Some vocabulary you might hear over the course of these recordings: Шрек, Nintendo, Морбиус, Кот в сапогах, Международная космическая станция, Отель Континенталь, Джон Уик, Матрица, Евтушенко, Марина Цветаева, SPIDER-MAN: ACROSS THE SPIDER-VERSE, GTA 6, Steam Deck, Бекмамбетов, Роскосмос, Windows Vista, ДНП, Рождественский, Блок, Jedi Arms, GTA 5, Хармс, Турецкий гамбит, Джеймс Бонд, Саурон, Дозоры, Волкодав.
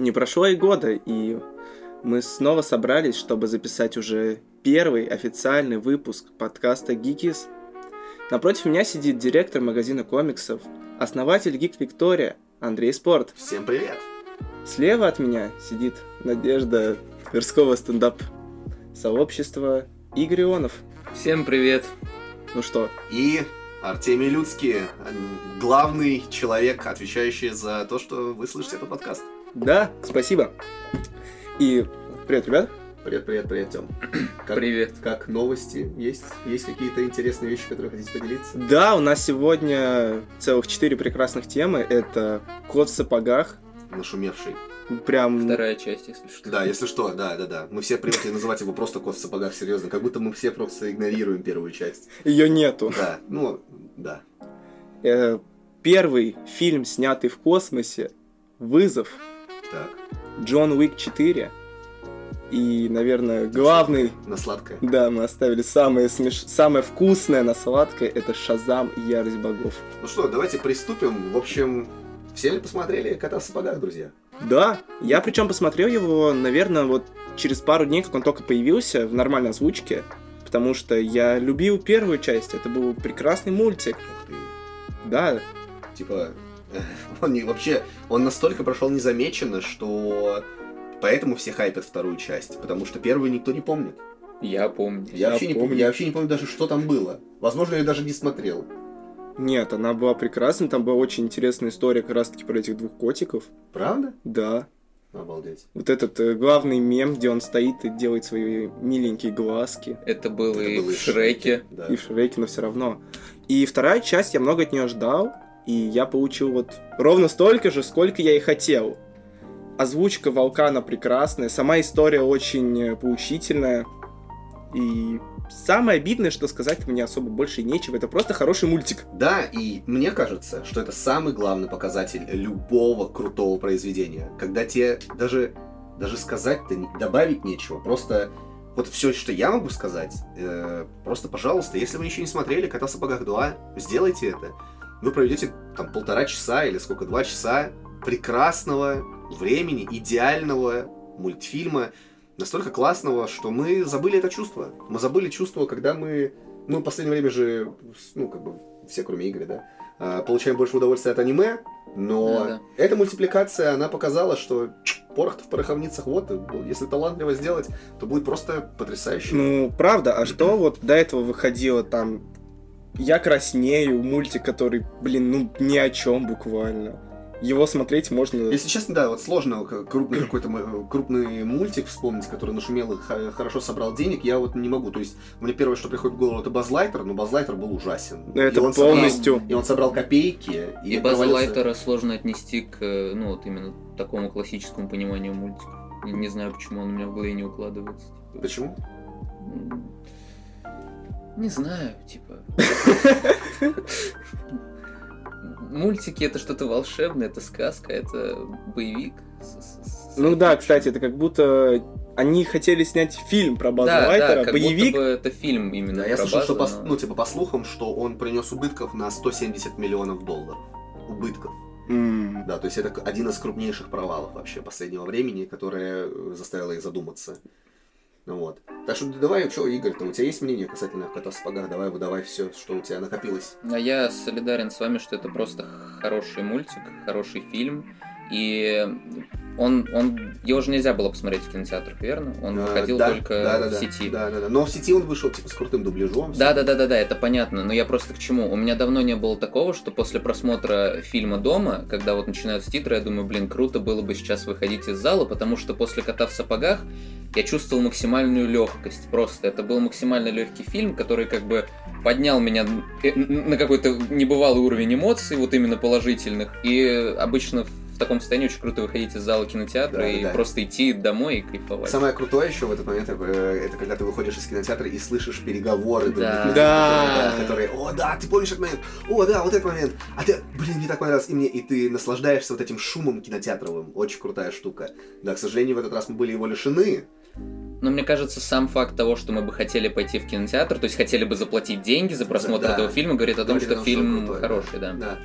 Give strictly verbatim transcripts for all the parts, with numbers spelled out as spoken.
не прошло и года, и мы снова собрались, чтобы записать уже первый официальный выпуск подкаста GeekIS. Напротив меня сидит директор магазина комиксов, основатель Geek Виктория Андрей Спорт. Всем привет! Слева от меня сидит надежда Тверского стендап-сообщества Игорь Ионов. Всем привет! Ну что? И Артемий Люцкий, главный человек, отвечающий за то, что вы слышите этот подкаст. Да, спасибо. И привет, ребят. Привет, привет, привет, Тём. Как, привет. Как новости? Есть, есть какие-то интересные вещи, которые хотите поделиться? Да, у нас сегодня целых четыре прекрасных темы. Это «Кот в сапогах». Нашумевший. Прям... Вторая часть, если что. Да, если что, да, да, да. Мы все привыкли называть его просто «Кот в сапогах», серьезно. Как будто мы все просто игнорируем первую часть. Ее нету. Да, ну, да. Э, первый фильм, снятый в космосе, «Вызов». Так. John Wick четыре. И, наверное, главный... На сладкое. Да, мы оставили самое, смеш... самое вкусное на сладкое. Это «Шазам и Ярость Богов». Ну что, давайте приступим. В общем, все ли посмотрели «Кота в сапогах», друзья? Да, я причем посмотрел его, наверное, вот через пару дней, как он только появился в нормальной озвучке, потому что я любил первую часть, это был прекрасный мультик. Ух ты. Да. Типа, он не, вообще, он настолько прошел незамеченно, что поэтому все хайпят вторую часть, потому что первую никто не помнит. Я помню. Я, я, вообще, помню. Не помню, я вообще не помню даже, что там было. Возможно, я даже не смотрел. Нет, она была прекрасна, там была очень интересная история как раз-таки про этих двух котиков. Правда? Да. Обалдеть. Вот этот э, главный мем, где он стоит и делает свои миленькие глазки. Это было и, и в Шреке. Да. И в Шреке, но все равно. И вторая часть, я много от нее ждал, и я получил вот ровно столько же, сколько я и хотел. Озвучка Волкана прекрасная, сама история очень поучительная, и... Самое обидное, что сказать мне особо больше нечего, это просто хороший мультик. Да, и мне кажется, что это самый главный показатель любого крутого произведения. Когда тебе даже, даже сказать-то не, добавить нечего. Просто вот все, что я могу сказать, э, просто, пожалуйста, если вы еще не смотрели «Кота в сапогах два», сделайте это. Вы проведете там полтора часа или сколько, два часа прекрасного времени, идеального мультфильма, настолько классного, что мы забыли это чувство. Мы забыли чувство, когда мы... Ну, в последнее время же, ну, как бы, все, кроме Игоря, да, получаем больше удовольствия от аниме, но да, да. Эта мультипликация, она показала, что порох-то в пороховницах, вот, если талантливо сделать, то будет просто потрясающе. Ну, правда, а что вот до этого выходило там «Я краснею», мультик, который, блин, ну, ни о чем буквально. Его смотреть можно... Если честно, да, вот сложно крупный какой-то крупный мультик вспомнить, который нашумел и хорошо собрал денег, я вот не могу. То есть, мне первое, что приходит в голову, это Базз Лайтер, но Базз Лайтер был ужасен. Это и полностью... Собрал, и он собрал копейки. И, и Базз Лайтера сложно отнести к, ну, вот именно такому классическому пониманию мультика. Я не знаю, почему он у меня в голове не укладывается. Почему? Не знаю, типа... Мультики — это что-то волшебное, это сказка, это боевик. Ну да, кстати, это как будто они хотели снять фильм про Базз да, Лайтера, да, боевик. Да, как будто бы это фильм именно да, про я слышал, Базза, что но... по, ну, типа, по слухам, что он принес убытков на сто семьдесят миллионов долларов. Убытков. Mm. Да, то есть это один из крупнейших провалов вообще последнего времени, которое заставило их задуматься. Вот. Так что давай, что, Игорь, у тебя есть мнение касательно «Кота в сапогах»? Давай, выдавай все, что у тебя накопилось. А я солидарен с вами, что это просто хороший мультик, хороший фильм. И он, он его же нельзя было посмотреть в кинотеатрах, верно? Он а, выходил да, только да, да, в да, сети. Да, да, да. Но в сети он вышел типа с крутым дубляжом. Да, да, да, да, да, это понятно. Но я просто к чему? У меня давно не было такого, что после просмотра фильма дома, когда вот начинаются титры, я думаю, блин, круто было бы сейчас выходить из зала, потому что после «Кота в сапогах» я чувствовал максимальную легкость. Просто это был максимально легкий фильм, который как бы поднял меня на какой-то небывалый уровень эмоций, вот именно положительных. И обычно в таком состоянии очень круто выходить из зала кинотеатра да, и да. просто идти домой и кайфовать. Самое крутое еще в этот момент, это когда ты выходишь из кинотеатра и слышишь переговоры да. других людей, да. которые, о, да, ты помнишь этот момент, о, да, вот этот момент, а ты, блин, мне так понравилось, и мне, и ты наслаждаешься вот этим шумом кинотеатровым. Очень крутая штука. Да, к сожалению, в этот раз мы были его лишены. Но мне кажется, сам факт того, что мы бы хотели пойти в кинотеатр, то есть хотели бы заплатить деньги за просмотр да, этого да. фильма, говорит о том, говорит, что фильм крутой, хороший, да. да.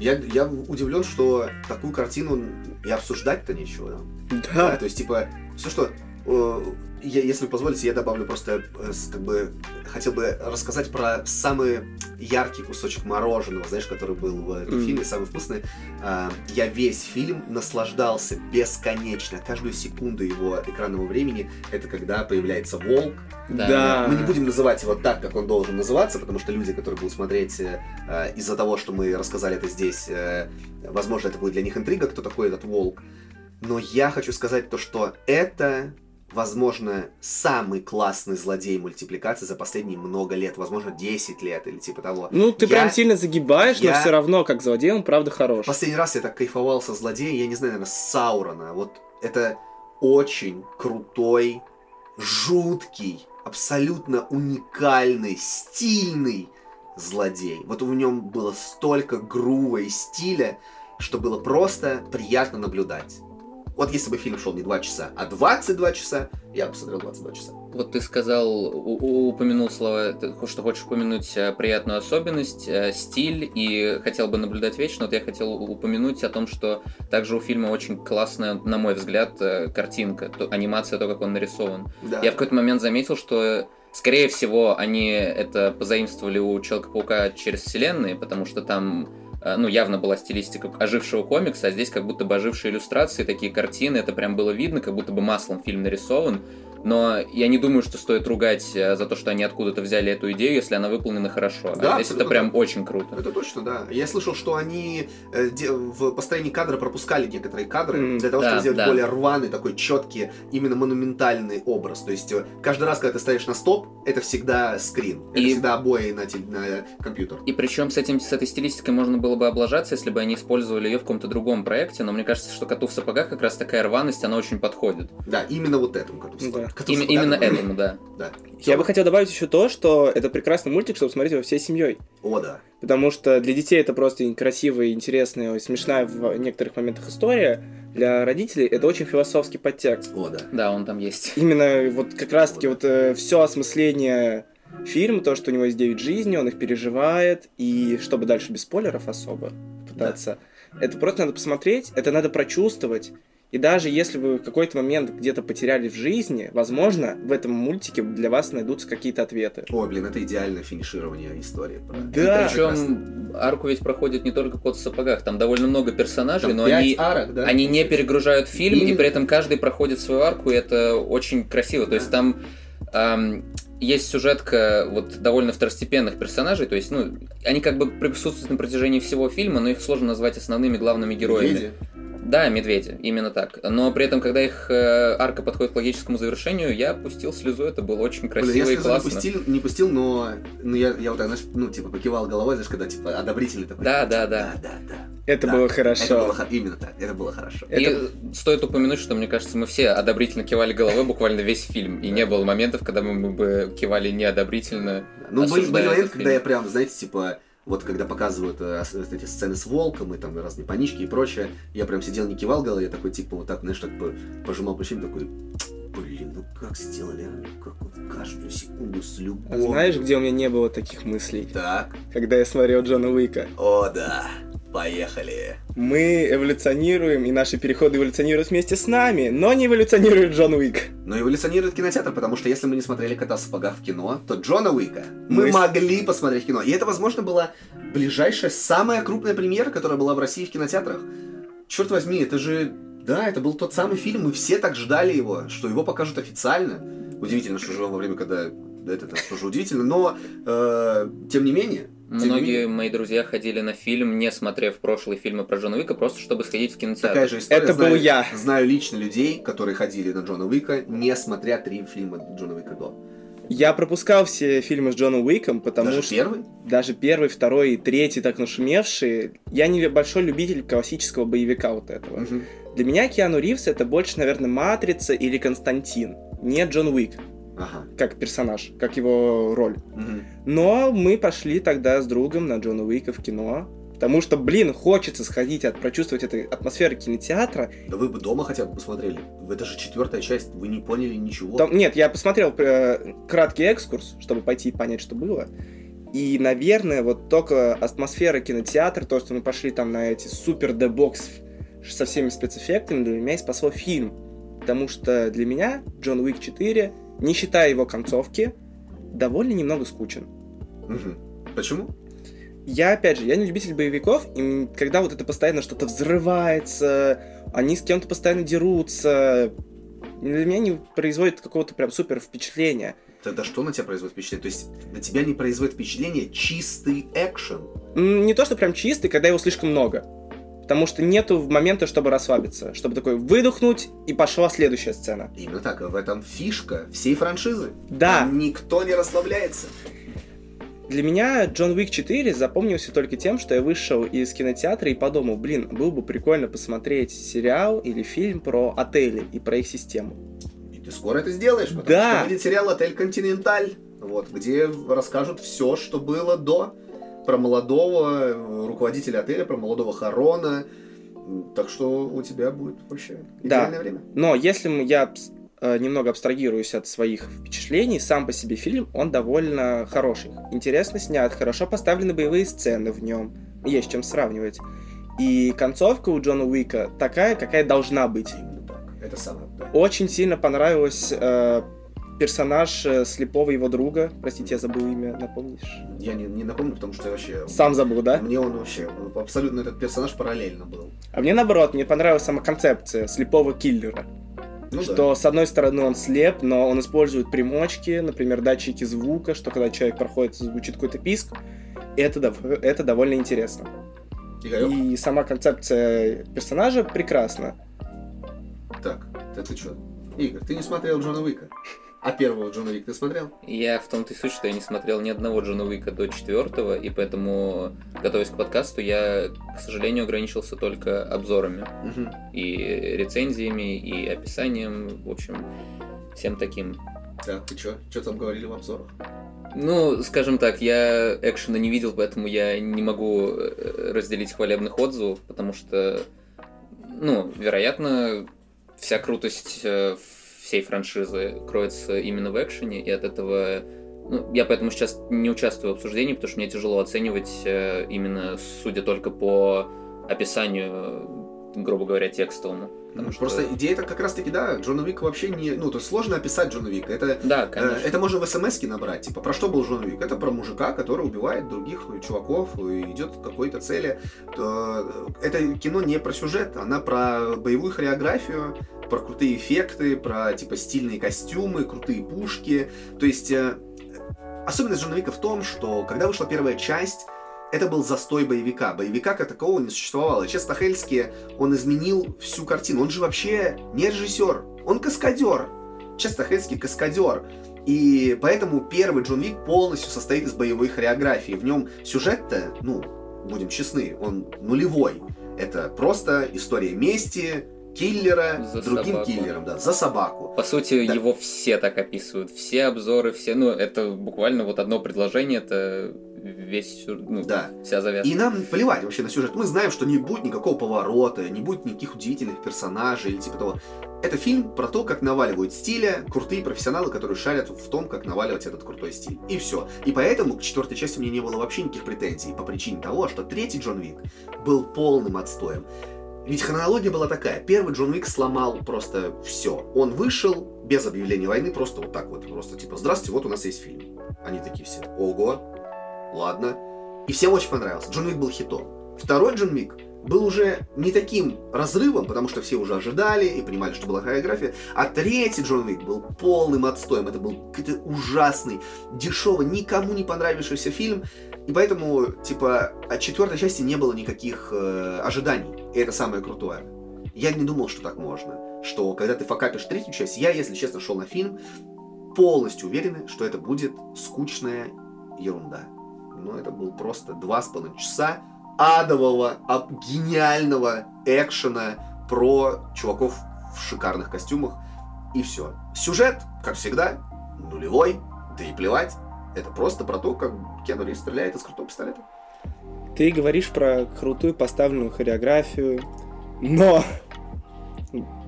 Я, я удивлен, что такую картину и обсуждать-то нечего. Да? Да. Да, то есть, типа, все, что... Э, я, если вы позволите, я добавлю просто, э, как бы, хотел бы рассказать про самый яркий кусочек мороженого, знаешь, который был в этом mm. фильме, самый вкусный. Э, я весь фильм наслаждался бесконечно, каждую секунду его экранного времени. Это когда появляется волк. Да. Да. Мы не будем называть его так, как он должен называться, потому что люди, которые будут смотреть, э, из-за того, что мы рассказали это здесь, э, возможно, это будет для них интрига, кто такой этот волк. Но я хочу сказать то, что это, возможно, самый классный злодей мультипликации за последние много лет. Возможно, десять лет или типа того. Ну, ты я... прям сильно загибаешь, я... но все равно, как злодей, он правда хорош. Последний раз я так кайфовал со злодеем, я не знаю, наверное, с Саурона. Вот это очень крутой, жуткий, абсолютно уникальный, стильный злодей. Вот в нем было столько грува и стиля, что было просто приятно наблюдать. Вот если бы фильм шел не два часа, а двадцать два часа, я бы посмотрел двадцать два часа. Вот ты сказал, упомянул слова, что хочешь упомянуть приятную особенность, стиль, и хотел бы наблюдать вечно. Вот я хотел упомянуть о том, что также у фильма очень классная, на мой взгляд, картинка, то, анимация, то, как он нарисован. Да. Я в какой-то момент заметил, что... Скорее всего, они это позаимствовали у Человека-паука через вселенные, потому что там, ну, явно была стилистика ожившего комикса, а здесь как будто бы ожившие иллюстрации, такие картины, это прям было видно, как будто бы маслом фильм нарисован. Но я не думаю, что стоит ругать за то, что они откуда-то взяли эту идею, если она выполнена хорошо. Да, а здесь это прям да. очень круто. Это точно, да. Я слышал, что они в построении кадра пропускали некоторые кадры mm, для того, да, чтобы сделать да. более рваный, такой четкий, именно монументальный образ. То есть каждый раз, когда ты стоишь на стоп, это всегда скрин, это и... всегда обои на, теле... на компьютер. И причем с, этим, с этой стилистикой можно было бы облажаться, если бы они использовали ее в каком-то другом проекте, но мне кажется, что «Коту в сапогах» как раз такая рваность, она очень подходит. Да, именно вот этому «Коту в сапогах». Да. Им, именно этому, да. да. Я бы хотел добавить еще то, что это прекрасный мультик, чтобы смотреть его всей семьей. О, да. Потому что для детей это просто красивая, интересная, смешная в некоторых моментах история. Для родителей это очень философский подтекст. О, да. Да, он там есть. Именно вот как раз-таки вот, э, все осмысление фильма, то, что у него есть девять жизней, он их переживает, и чтобы дальше без спойлеров особо пытаться, да. это просто надо посмотреть, это надо прочувствовать. И даже если вы в какой-то момент где-то потеряли в жизни, возможно, в этом мультике для вас найдутся какие-то ответы. О, блин, это идеальное финиширование истории. Да. Причем арку ведь проходит не только «Кот в сапогах», там довольно много персонажей, там но они, арок, да? они не перегружают фильм, и... и при этом каждый проходит свою арку, и это очень красиво. Да. То есть там... Эм... Есть сюжетка вот довольно второстепенных персонажей, то есть, ну, они как бы присутствуют на протяжении всего фильма, но их сложно назвать основными главными героями. Медведи. Да, медведи, именно так. Но при этом, когда их э, арка подходит к логическому завершению, я пустил слезу, это было очень красиво Блин, и классно. Я слезу не пустил, не пустил, но, но я, я вот так, знаешь, ну, типа, покивал головой, знаешь, когда, типа, одобрительный такой. Да, да, да. Да, да, да. Это да, было хорошо. Это было, именно так, это было хорошо. И это... стоит упомянуть, что, мне кажется, мы все одобрительно кивали головой буквально весь фильм, и не было моментов, когда мы бы кивали неодобрительно. Ну, были моменты, когда я прям, знаете, типа, вот когда показывают эти сцены с волком и там разные панички и прочее, я прям сидел, не кивал головой, я такой, типа, вот так, знаешь, так пожимал плечами, такой... Блин, ну как сделали они, как вот каждую секунду с любовью. А знаешь, где у меня не было таких мыслей? Так. Когда я смотрел Джона Уика. О, да. Поехали. Мы эволюционируем, и наши переходы эволюционируют вместе с нами, но не эволюционирует Джон Уик. Но эволюционирует кинотеатр, потому что если мы не смотрели «Кота в сапогах» в кино, то Джона Уика мы, мы могли с... посмотреть в кино. И это, возможно, была ближайшая, самая крупная премьера, которая была в России в кинотеатрах. Черт возьми, это же... Да, это был тот самый фильм, мы все так ждали его, что его покажут официально. Удивительно, что живем во время, когда... Да, это тоже удивительно, но э, тем не менее... Многие мои друзья ходили на фильм, не смотрев прошлые фильмы про Джона Уика, просто чтобы сходить в кинотеатр. Такая же история. Это знаю, был я. Знаю лично людей, которые ходили на Джона Уика, не смотря три фильма Джона Уика до. Я пропускал все фильмы с Джоном Уиком, потому даже что... Даже первый? Даже первый, второй, третий, так нашумевшие. Я не большой любитель классического боевика вот этого. Угу. Для меня Киану Ривз это больше, наверное, «Матрица» или «Константин». Не Джон Уик. Ага. Как персонаж, как его роль. Угу. Но мы пошли тогда с другом на Джона Уика в кино, потому что, блин, хочется сходить, от, прочувствовать эту атмосферу кинотеатра. Да вы бы дома хотя бы посмотрели. Это же четвертая часть, вы не поняли ничего. Там, нет, я посмотрел э, краткий экскурс, чтобы пойти и понять, что было. И, наверное, вот только атмосфера кинотеатра, то, что мы пошли там на эти супер дебокс со всеми спецэффектами, для меня и спасло фильм. Потому что для меня John Wick четыре, не считая его концовки, довольно немного скучен. Угу. Почему? Я, опять же, я не любитель боевиков, и когда вот это постоянно что-то взрывается, они с кем-то постоянно дерутся, для меня не производит какого-то прям супер впечатления. Тогда что на тебя производит впечатление? То есть на тебя не производит впечатление чистый экшен? Не то, что прям чистый, когда его слишком много. Потому что нету момента, чтобы расслабиться, чтобы такой выдохнуть, и пошла следующая сцена. Именно так, в этом фишка всей франшизы. Да. Там никто не расслабляется. Для меня John Wick четыре запомнился только тем, что я вышел из кинотеатра и подумал, блин, было бы прикольно посмотреть сериал или фильм про отели и про их систему. И ты скоро это сделаешь, потому да. что будет сериал «Отель Континенталь», вот, где расскажут все, что было до, про молодого руководителя отеля, про молодого Харона, так что у тебя будет вообще идеальное да. время. Но если я немного абстрагируюсь от своих впечатлений, сам по себе фильм, он довольно хороший. Интересно снят, хорошо поставлены боевые сцены в нем. Есть с чем сравнивать. И концовка у Джона Уика такая, какая должна быть. Именно так. Это самое. Да. Очень сильно понравилась э, персонаж слепого его друга. Простите, я забыл имя, напомнишь? Я не, не напомню, потому что я вообще... Сам забыл, да? Мне он вообще... Абсолютно этот персонаж параллельно был. А мне наоборот, мне понравилась сама концепция слепого киллера. Ну, что да. с одной стороны он слеп, но он использует примочки, например, датчики звука, что когда человек проходит, звучит какой-то писк. Это, это довольно интересно. Игорёк? И сама концепция персонажа прекрасна. Так, это ты что? Игорь, ты не смотрел Джона Уика? А первого Джона Уика ты смотрел? Я в том-то и суть, что я не смотрел ни одного Джона Уика до четвертого, и поэтому, готовясь к подкасту, я, к сожалению, ограничился только обзорами. Угу. И рецензиями, и описанием, в общем, всем таким. Так, ты чё? Чё там говорили в обзорах? Ну, скажем так, я экшена не видел, поэтому я не могу разделить хвалебных отзывов, потому что, ну, вероятно, вся крутость в всей франшизы кроется именно в экшене, и от этого... Ну, я поэтому сейчас не участвую в обсуждении, потому что мне тяжело оценивать э, именно, судя только по описанию, грубо говоря, текстовому. Ну, что... Просто идея-то как раз-таки, да, Джона Уика вообще не... Ну, то есть сложно описать Джона Уика. Это, да, конечно. Э, это можно в смс-ке набрать. Типа, про что был Джон Уик? Это про мужика, который убивает других чуваков и идет к какой-то цели. Это кино не про сюжет, она про боевую хореографию, про крутые эффекты, про, типа, стильные костюмы, крутые пушки. То есть, э, особенность Джона Уика в том, что, когда вышла первая часть, это был застой боевика. Боевика как такового не существовало. Чад Стахелски, он изменил всю картину. Он же вообще не режиссер, он каскадер. Чад Стахелски каскадер. И поэтому первый Джон Уик полностью состоит из боевой хореографии. В нем сюжет-то, ну, будем честны, он нулевой. Это просто история мести, киллера за другим собаку. Киллером, да, за собаку. По сути, да. его все так описывают, все обзоры, все, ну, это буквально вот одно предложение, это весь, ну, да. вся завязка. И нам плевать вообще на сюжет, мы знаем, что не будет никакого поворота, не будет никаких удивительных персонажей или типа того. Это фильм про то, как наваливают стиля крутые профессионалы, которые шарят в том, как наваливать этот крутой стиль. И все. И поэтому к четвертой части у меня не было вообще никаких претензий, по причине того, что третий Джон Уик был полным отстоем. Ведь хронология была такая. Первый Джон Уик сломал просто все. Он вышел без объявления войны, просто вот так вот. Просто типа, здравствуйте, вот у нас есть фильм. Они такие все, ого, ладно. И всем очень понравился. Джон Уик был хитом. Второй Джон Уик был уже не таким разрывом, потому что все уже ожидали и понимали, что была хореография. А третий Джон Уик был полным отстоем. Это был какой-то ужасный, дешевый, никому не понравившийся фильм. И поэтому, типа, от четвертой части не было никаких э, ожиданий. И это самое крутое. Я не думал, что так можно. Что, когда ты факапишь третью часть, я, если честно, шел на фильм, полностью уверен, что это будет скучная ерунда. Но это был просто два с половиной часа адового, гениального экшена про чуваков в шикарных костюмах. И все. Сюжет, как всегда, нулевой. Да и плевать. Это просто про то, как Киану Ривз стреляет из крутого пистолета. Ты говоришь про крутую поставленную хореографию, но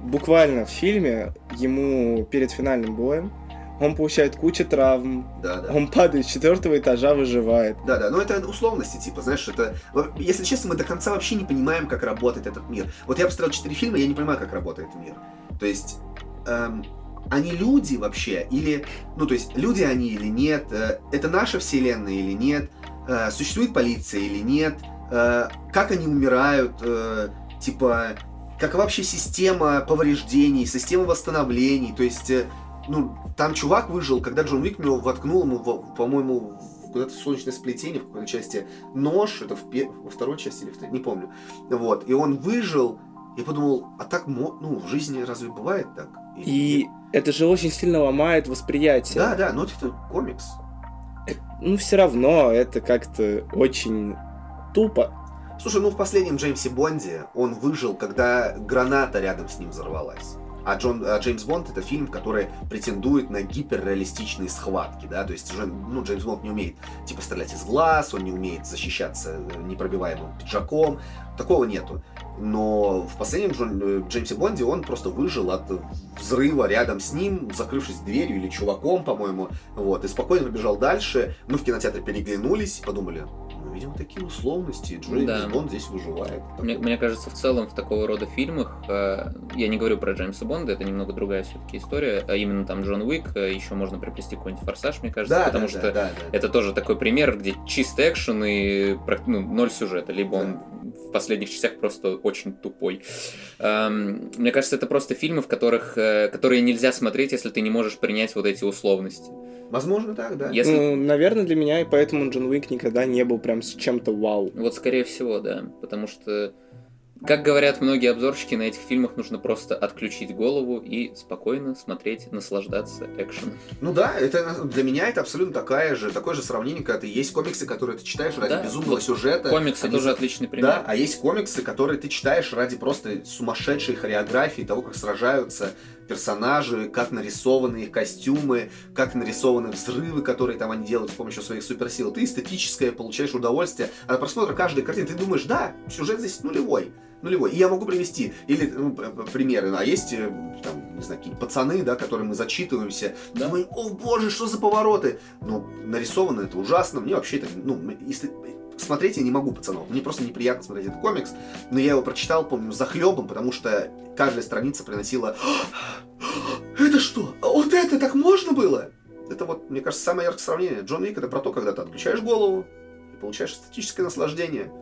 буквально в фильме ему перед финальным боем он получает кучу травм, да, да. он падает с четвертого этажа, выживает. Да-да, но это условности, типа, знаешь, это... Если честно, мы до конца вообще не понимаем, как работает этот мир. Вот я посмотрел четыре фильма, я не понимаю, как работает мир. То есть... Эм... Они люди вообще, или, ну, то есть, люди они или нет, э, это наша вселенная или нет, э, существует полиция или нет, э, как они умирают, э, типа, как вообще система повреждений, система восстановлений, то есть, э, ну, там чувак выжил, когда Джон Уик него воткнул, ему, по-моему, куда-то в солнечное сплетение, в какой-то части нож, это в пе- во второй части или в третьей, не помню, вот, и он выжил, и подумал, а так, ну, в жизни разве бывает так? Или и... Нет? Это же очень сильно ломает восприятие. Да, да, но это комикс. Ну, все равно, это как-то очень тупо. Слушай, ну в последнем Джеймсе Бонде он выжил, когда граната рядом с ним взорвалась. А, Джон, а Джеймс Бонд — это фильм, который претендует на гиперреалистичные схватки, да, то есть, ну, Джеймс Бонд не умеет, типа, стрелять из глаз, он не умеет защищаться непробиваемым пиджаком, такого нету. Но в последнем Джон, Джеймсе Бонде он просто выжил от взрыва рядом с ним, закрывшись дверью или чуваком, по-моему, вот, и спокойно побежал дальше. Мы в кинотеатре переглянулись и подумали... Видимо, такие условности, Джеймс да. Бонд здесь выживает. Мне, мне кажется, в целом в такого рода фильмах, э, я не говорю про Джеймса Бонда, это немного другая все-таки история, а именно там Джон Уик, э, еще можно приплести какой-нибудь «Форсаж», мне кажется, да, потому да, что да, да, да, это да. тоже такой пример, где чистый экшен и ну, ноль сюжета, либо да. он в последних частях просто очень тупой. Эм, мне кажется, это просто фильмы, в которых, э, которые нельзя смотреть, если ты не можешь принять вот эти условности. Возможно, так, да. Если... Ну, наверное, для меня, и поэтому Джон Уик никогда не был прям с чем-то вау. Вот, скорее всего, да. Потому что, как говорят многие обзорщики, на этих фильмах нужно просто отключить голову и спокойно смотреть, наслаждаться экшеном. Ну да, это, для меня это абсолютно такая же, такое же сравнение, когда ты есть комиксы, которые ты читаешь ради да, безумного вот сюжета. Комиксы они... тоже отличный пример. Да, а есть комиксы, которые ты читаешь ради просто сумасшедшей хореографии, того, как сражаются персонажи, как нарисованы их костюмы, как нарисованы взрывы, которые там они делают с помощью своих суперсил. Ты эстетическое получаешь удовольствие от просмотра каждой картины. Ты думаешь, да, сюжет здесь нулевой, нулевой. И я могу привести или ну, примеры. А есть там, не знаю, какие-то пацаны, да, которые мы зачитываемся. Да. Думаем, о боже, что за повороты? Ну, нарисовано это ужасно. Мне вообще это, ну, если... Смотреть я не могу, пацанов. Мне просто неприятно смотреть этот комикс. Но я его прочитал, помню, захлебом, потому что каждая страница приносила... Это что? Вот это так можно было? Это вот, мне кажется, самое яркое сравнение. Джон Уик — это про то, когда ты отключаешь голову и получаешь эстетическое наслаждение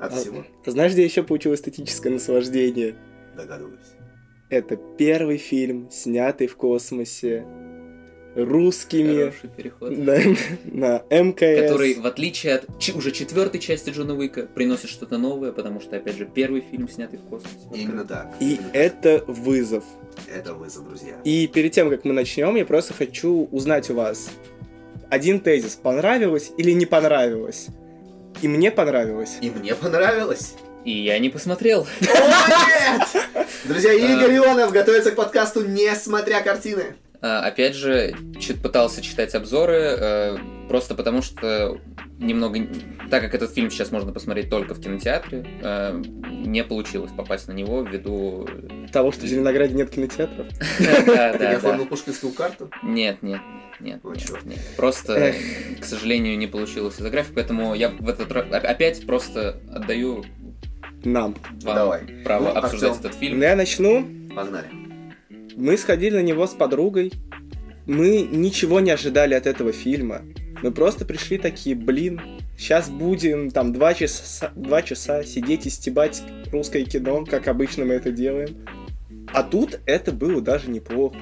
от а, всего. Знаешь, где я еще получил эстетическое наслаждение? Догадываюсь. Это первый фильм, снятый в космосе. Русскими на, на эм ка эс. Который, в отличие от ч- уже четвертой части Джона Уика, приносит что-то новое, потому что, опять же, первый фильм, снятый в космосе. Именно так. И Именно это так. вызов. Это вызов, друзья. И перед тем, как мы начнем, я просто хочу узнать у вас один тезис. Понравилось или не понравилось? И мне понравилось. И мне понравилось. И я не посмотрел. Нет! Друзья, Игорь Ионов готовится к подкасту, несмотря картины. Опять же, пытался читать обзоры, просто потому что немного... Так как этот фильм сейчас можно посмотреть только в кинотеатре, не получилось попасть на него ввиду... Того, что в Зеленограде нет кинотеатров? Ты оформил пушкинскую карту? Нет, нет. Нет, нет, нет. Просто, к сожалению, не получилось из-за графика, поэтому я в этот раз опять просто отдаю нам право обсуждать этот фильм. Я начну. Погнали. Мы сходили на него с подругой, мы ничего не ожидали от этого фильма, мы просто пришли такие, блин, сейчас будем там два часа, два часа сидеть и стебать русское кино, как обычно мы это делаем. А тут это было даже неплохо,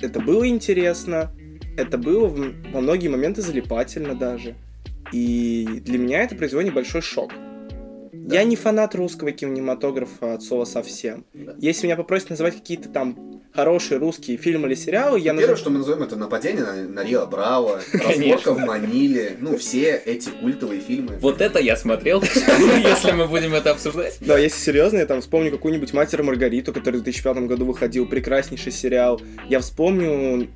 это было интересно, это было во многие моменты залипательно даже, и для меня это произвело небольшой шок. Да. Я не фанат русского кинематографа от слова совсем. Да. Если меня попросят называть какие-то там хорошие русские фильмы или сериалы, я... Первое, назов... что мы назовем, это «Нападение на, на Рио Браво», «Разборка в Маниле», ну, все эти культовые фильмы. Вот это я смотрел, если мы будем это обсуждать. Да, если серьезно, я там вспомню какую-нибудь «Мастер и Маргариту», который в две тысячи пятом году выходил, прекраснейший сериал. Я вспомню,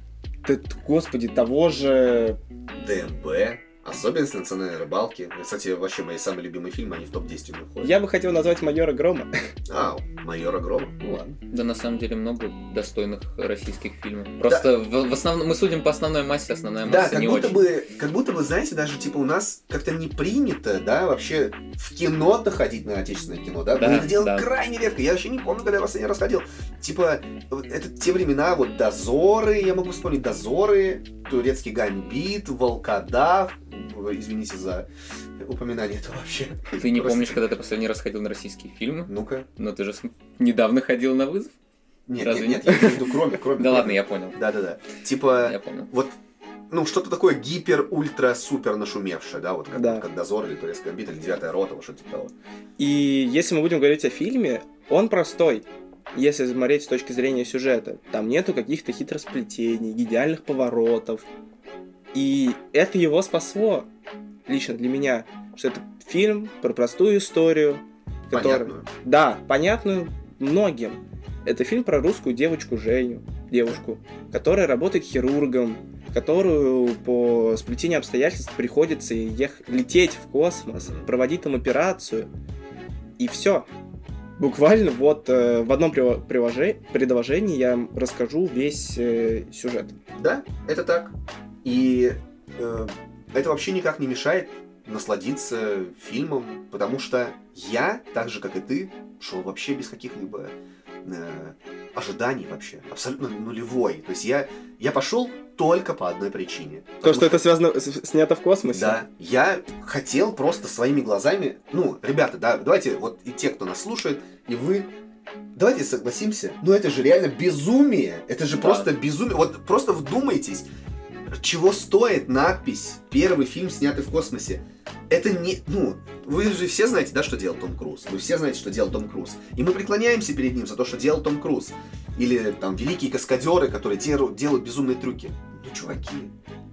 господи, того же... ДНП. Особенность национальной рыбалки. Кстати, вообще мои самые любимые фильмы, они в топ десять у меня входят. Я бы хотел назвать «Майора Грома». А, «Майора Грома». Ну ладно. Да, на самом деле много достойных российских фильмов. Просто да. в, в основном мы судим по основной массе, основная да, масса как не будто очень. Бы, как будто бы, знаете, даже типа у нас как-то не принято, да, вообще в кино-то ходить на отечественное кино, да? да мы это делаем да. крайне редко. Я вообще не помню, когда я в последний раз ходил. Типа, это те времена, вот «Дозоры», я могу вспомнить «Дозоры», «Турецкий гамбит», «Волкодав». Извините за упоминание этого вообще. Ты не Просто... помнишь, когда ты последний раз ходил на российские фильмы? Ну-ка. Но ты же недавно ходил на «Вызов». Нет, Разве нет, нет, я не веду, кроме, кроме. Да ладно, я понял. Да-да-да. Типа, я понял. Вот, ну, что-то такое гипер-ультра-супер нашумевшее, да, вот как, да. как «Дозор» или «Турецкий гамбит», или «Девятая рота», вот что-то типа того. И если мы будем говорить о фильме, он простой. Если смотреть с точки зрения сюжета, там нету каких-то хитросплетений, идеальных поворотов. И это его спасло, лично для меня, что это фильм про простую историю. Который... Понятную. Да, понятную многим. Это фильм про русскую девочку Женю, девушку, которая работает хирургом, которую по сплетению обстоятельств приходится ех... лететь в космос, проводить там операцию, и все. Буквально вот э, в одном привоже... предложении я расскажу весь э, сюжет. Да, это так. И э, это вообще никак не мешает насладиться фильмом, потому что я, так же как и ты, шел вообще без каких-либо э, ожиданий вообще, абсолютно нулевой. То есть я, я пошел только по одной причине. То, что, что это связано с, снято в космосе? Да. Я хотел просто своими глазами... Ну, ребята, да, давайте вот и те, кто нас слушает, и вы... Давайте согласимся, ну это же реально безумие. Это же да. просто безумие. Вот просто вдумайтесь... Чего стоит надпись «Первый фильм, снятый в космосе»? Это не... Ну, вы же все знаете, да, что делал Том Круз. Вы все знаете, что делал Том Круз. И мы преклоняемся перед ним за то, что делал Том Круз. Или там великие каскадеры, которые дел... делают безумные трюки. Ну, чуваки,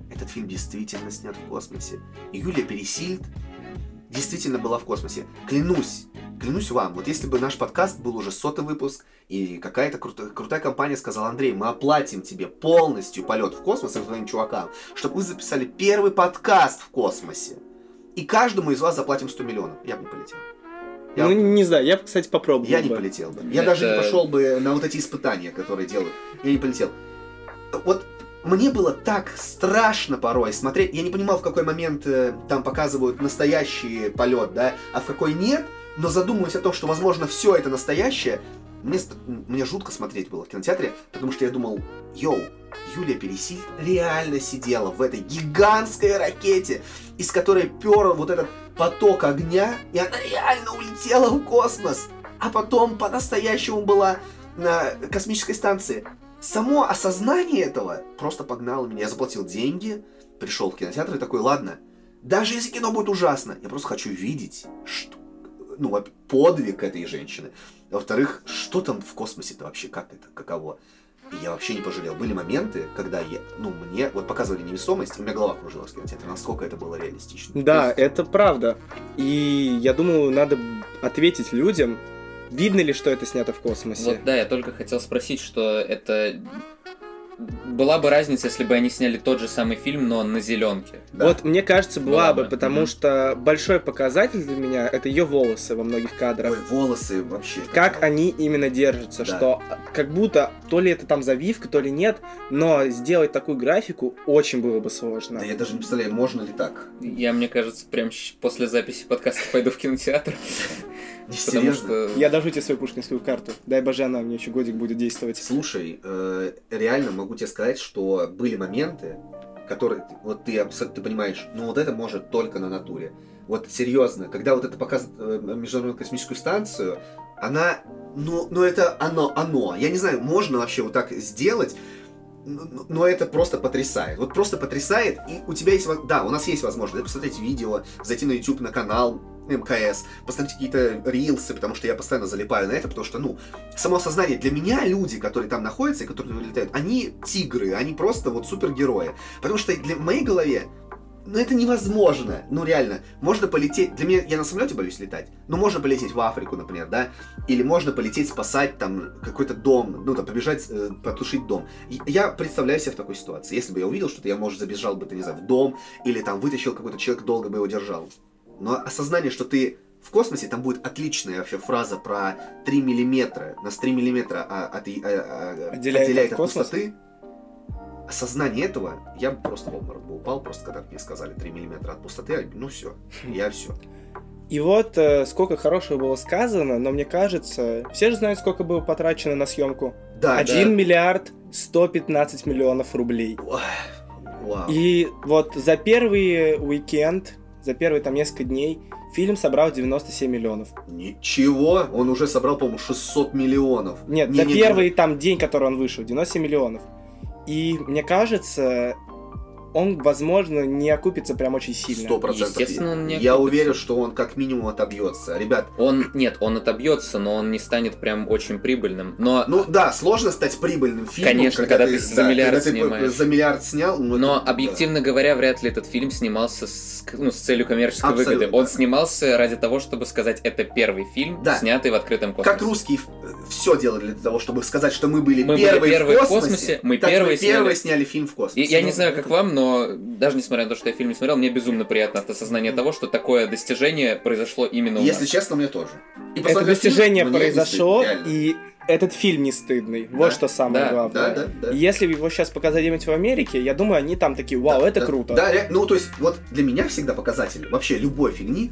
этот фильм действительно снят в космосе. И Юлия Пересильд действительно была в космосе. Клянусь, клянусь вам, вот если бы наш подкаст был уже сотый выпуск, и какая-то крутая, крутая компания сказала: Андрей, мы оплатим тебе полностью полет в космос и твоим чувакам, чтобы вы записали первый подкаст в космосе, и каждому из вас заплатим сто миллионов. Я бы не полетел. Я... Ну, не знаю, я бы, кстати, попробовал. Я бы. не полетел бы. Я Это... даже не пошел бы на вот эти испытания, которые делают. Я не полетел. Вот... Мне было так страшно порой смотреть. Я не понимал, в какой момент э, там показывают настоящий полет, да, а в какой нет. Но задумываясь о том, что, возможно, все это настоящее, мне, мне жутко смотреть было в кинотеатре, потому что я думал: йоу, Юлия Пересильд реально сидела в этой гигантской ракете, из которой пёр вот этот поток огня, и она реально улетела в космос, а потом по-настоящему была на космической станции. Само осознание этого просто погнало меня. Я заплатил деньги, пришел в кинотеатр и такой: ладно, даже если кино будет ужасно, я просто хочу видеть, что, ну, подвиг этой женщины. А во-вторых, что там в космосе-то вообще, как это, каково? И я вообще не пожалел. Были моменты, когда я, ну, мне вот показывали невесомость, у меня голова кружилась в кинотеатре, насколько это было реалистично. Да, есть... это правда. И я думаю, надо ответить людям, видно ли, что это снято в космосе? Вот, да, я только хотел спросить, что это... Была бы разница, если бы они сняли тот же самый фильм, но на зеленке. Да. Вот, мне кажется, была, была бы, бы, потому mm-hmm. что большой показатель для меня — это ее волосы во многих кадрах. Ой, волосы вообще. Как это... они именно держатся, да. что как будто то ли это там завивка, то ли нет, но сделать такую графику очень было бы сложно. Да я даже не представляю, можно ли так. Я, мне кажется, прям после записи подкаста пойду в кинотеатр. Потому что... Я дожу тебе свою пушкинскую карту. Дай боже, она мне еще годик будет действовать. Слушай, э, реально могу тебе сказать, что были моменты, которые, вот ты, ты понимаешь, ну вот это может только на натуре. Вот серьезно, когда вот это показывает Международную космическую станцию, она, ну, ну это оно, оно. Я не знаю, можно вообще вот так сделать, но это просто потрясает. Вот просто потрясает, и у тебя есть, да, у нас есть возможность посмотреть видео, зайти на YouTube, на канал эм ка эс, посмотреть какие-то рилсы, потому что я постоянно залипаю на это, потому что, ну, само сознание для меня, люди, которые там находятся и которые летают, они тигры, они просто вот супергерои. Потому что для, в моей голове Ну это невозможно, ну реально, можно полететь, для меня, я на самолете боюсь летать, но можно полететь в Африку, например, да, или можно полететь спасать там какой-то дом, ну там побежать, э, потушить дом. Я представляю себя в такой ситуации, если бы я увидел что-то, я, может, забежал бы, ты не знаю, в дом, или там вытащил какой-то человек, долго бы его держал. Но осознание, что ты в космосе, там будет отличная вообще фраза про три миллиметра, нас три миллиметра от, от, от, отделяет, отделяет от пустоты. Осознание этого, я бы просто в обморок бы упал, просто когда мне сказали три миллиметра от пустоты, ну все, я все. И вот сколько хорошего было сказано, но мне кажется, все же знают, сколько было потрачено на съемку. Да, один миллиард сто пятнадцать миллионов рублей. Вау. И вот за первый уикенд, за первые там несколько дней фильм собрал девяносто семь миллионов. Ничего, он уже собрал, по-моему, шестьсот миллионов. Нет, не, за не первый не... там день, который он вышел, девяносто семь миллионов. И, мне кажется, он, возможно, не окупится прям очень сильно. Сто процентов. Естественно, он не окупится. Я уверен, что он как минимум отобьется. Ребят... Он... Нет, он отобьется, но он не станет прям очень прибыльным. Но... Ну да, сложно стать прибыльным фильмом. Конечно, когда, когда ты, ты, за, да, миллиард когда снимаешь. Ты за миллиард снял. Но, но это... объективно говоря, вряд ли этот фильм снимался с, ну, с целью коммерческой абсолютно выгоды. Он снимался ради того, чтобы сказать, это первый фильм, да, снятый в открытом космосе. Как русские все делали для того, чтобы сказать, что мы были мы первые, были первые в космосе, космосе мы, первые, мы сняли... первые сняли фильм в космосе. Я, я не знаю, как вам, но но даже несмотря на то, что я фильм не смотрел, мне безумно приятно от осознания того, что такое достижение произошло именно у нас. Если честно, мне тоже. И это достижение фильм, произошло, стыдно, и этот фильм не стыдный. Да. Вот что самое да, главное. Да, да, да. Если его сейчас показать где-нибудь в Америке, я думаю, они там такие, вау, да, это да, круто. Да, ну то есть вот для меня всегда показатель вообще любой фигни,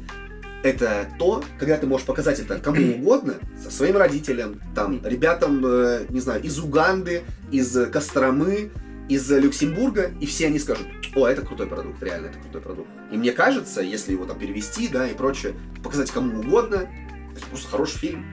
это то, когда ты можешь показать это кому угодно, со своим родителям, там, ребятам, не знаю, из Уганды, из Костромы, из Люксембурга, и все они скажут, о, это крутой продукт, реально, это крутой продукт. И мне кажется, если его там перевести, да, и прочее, показать кому угодно, это просто хороший фильм.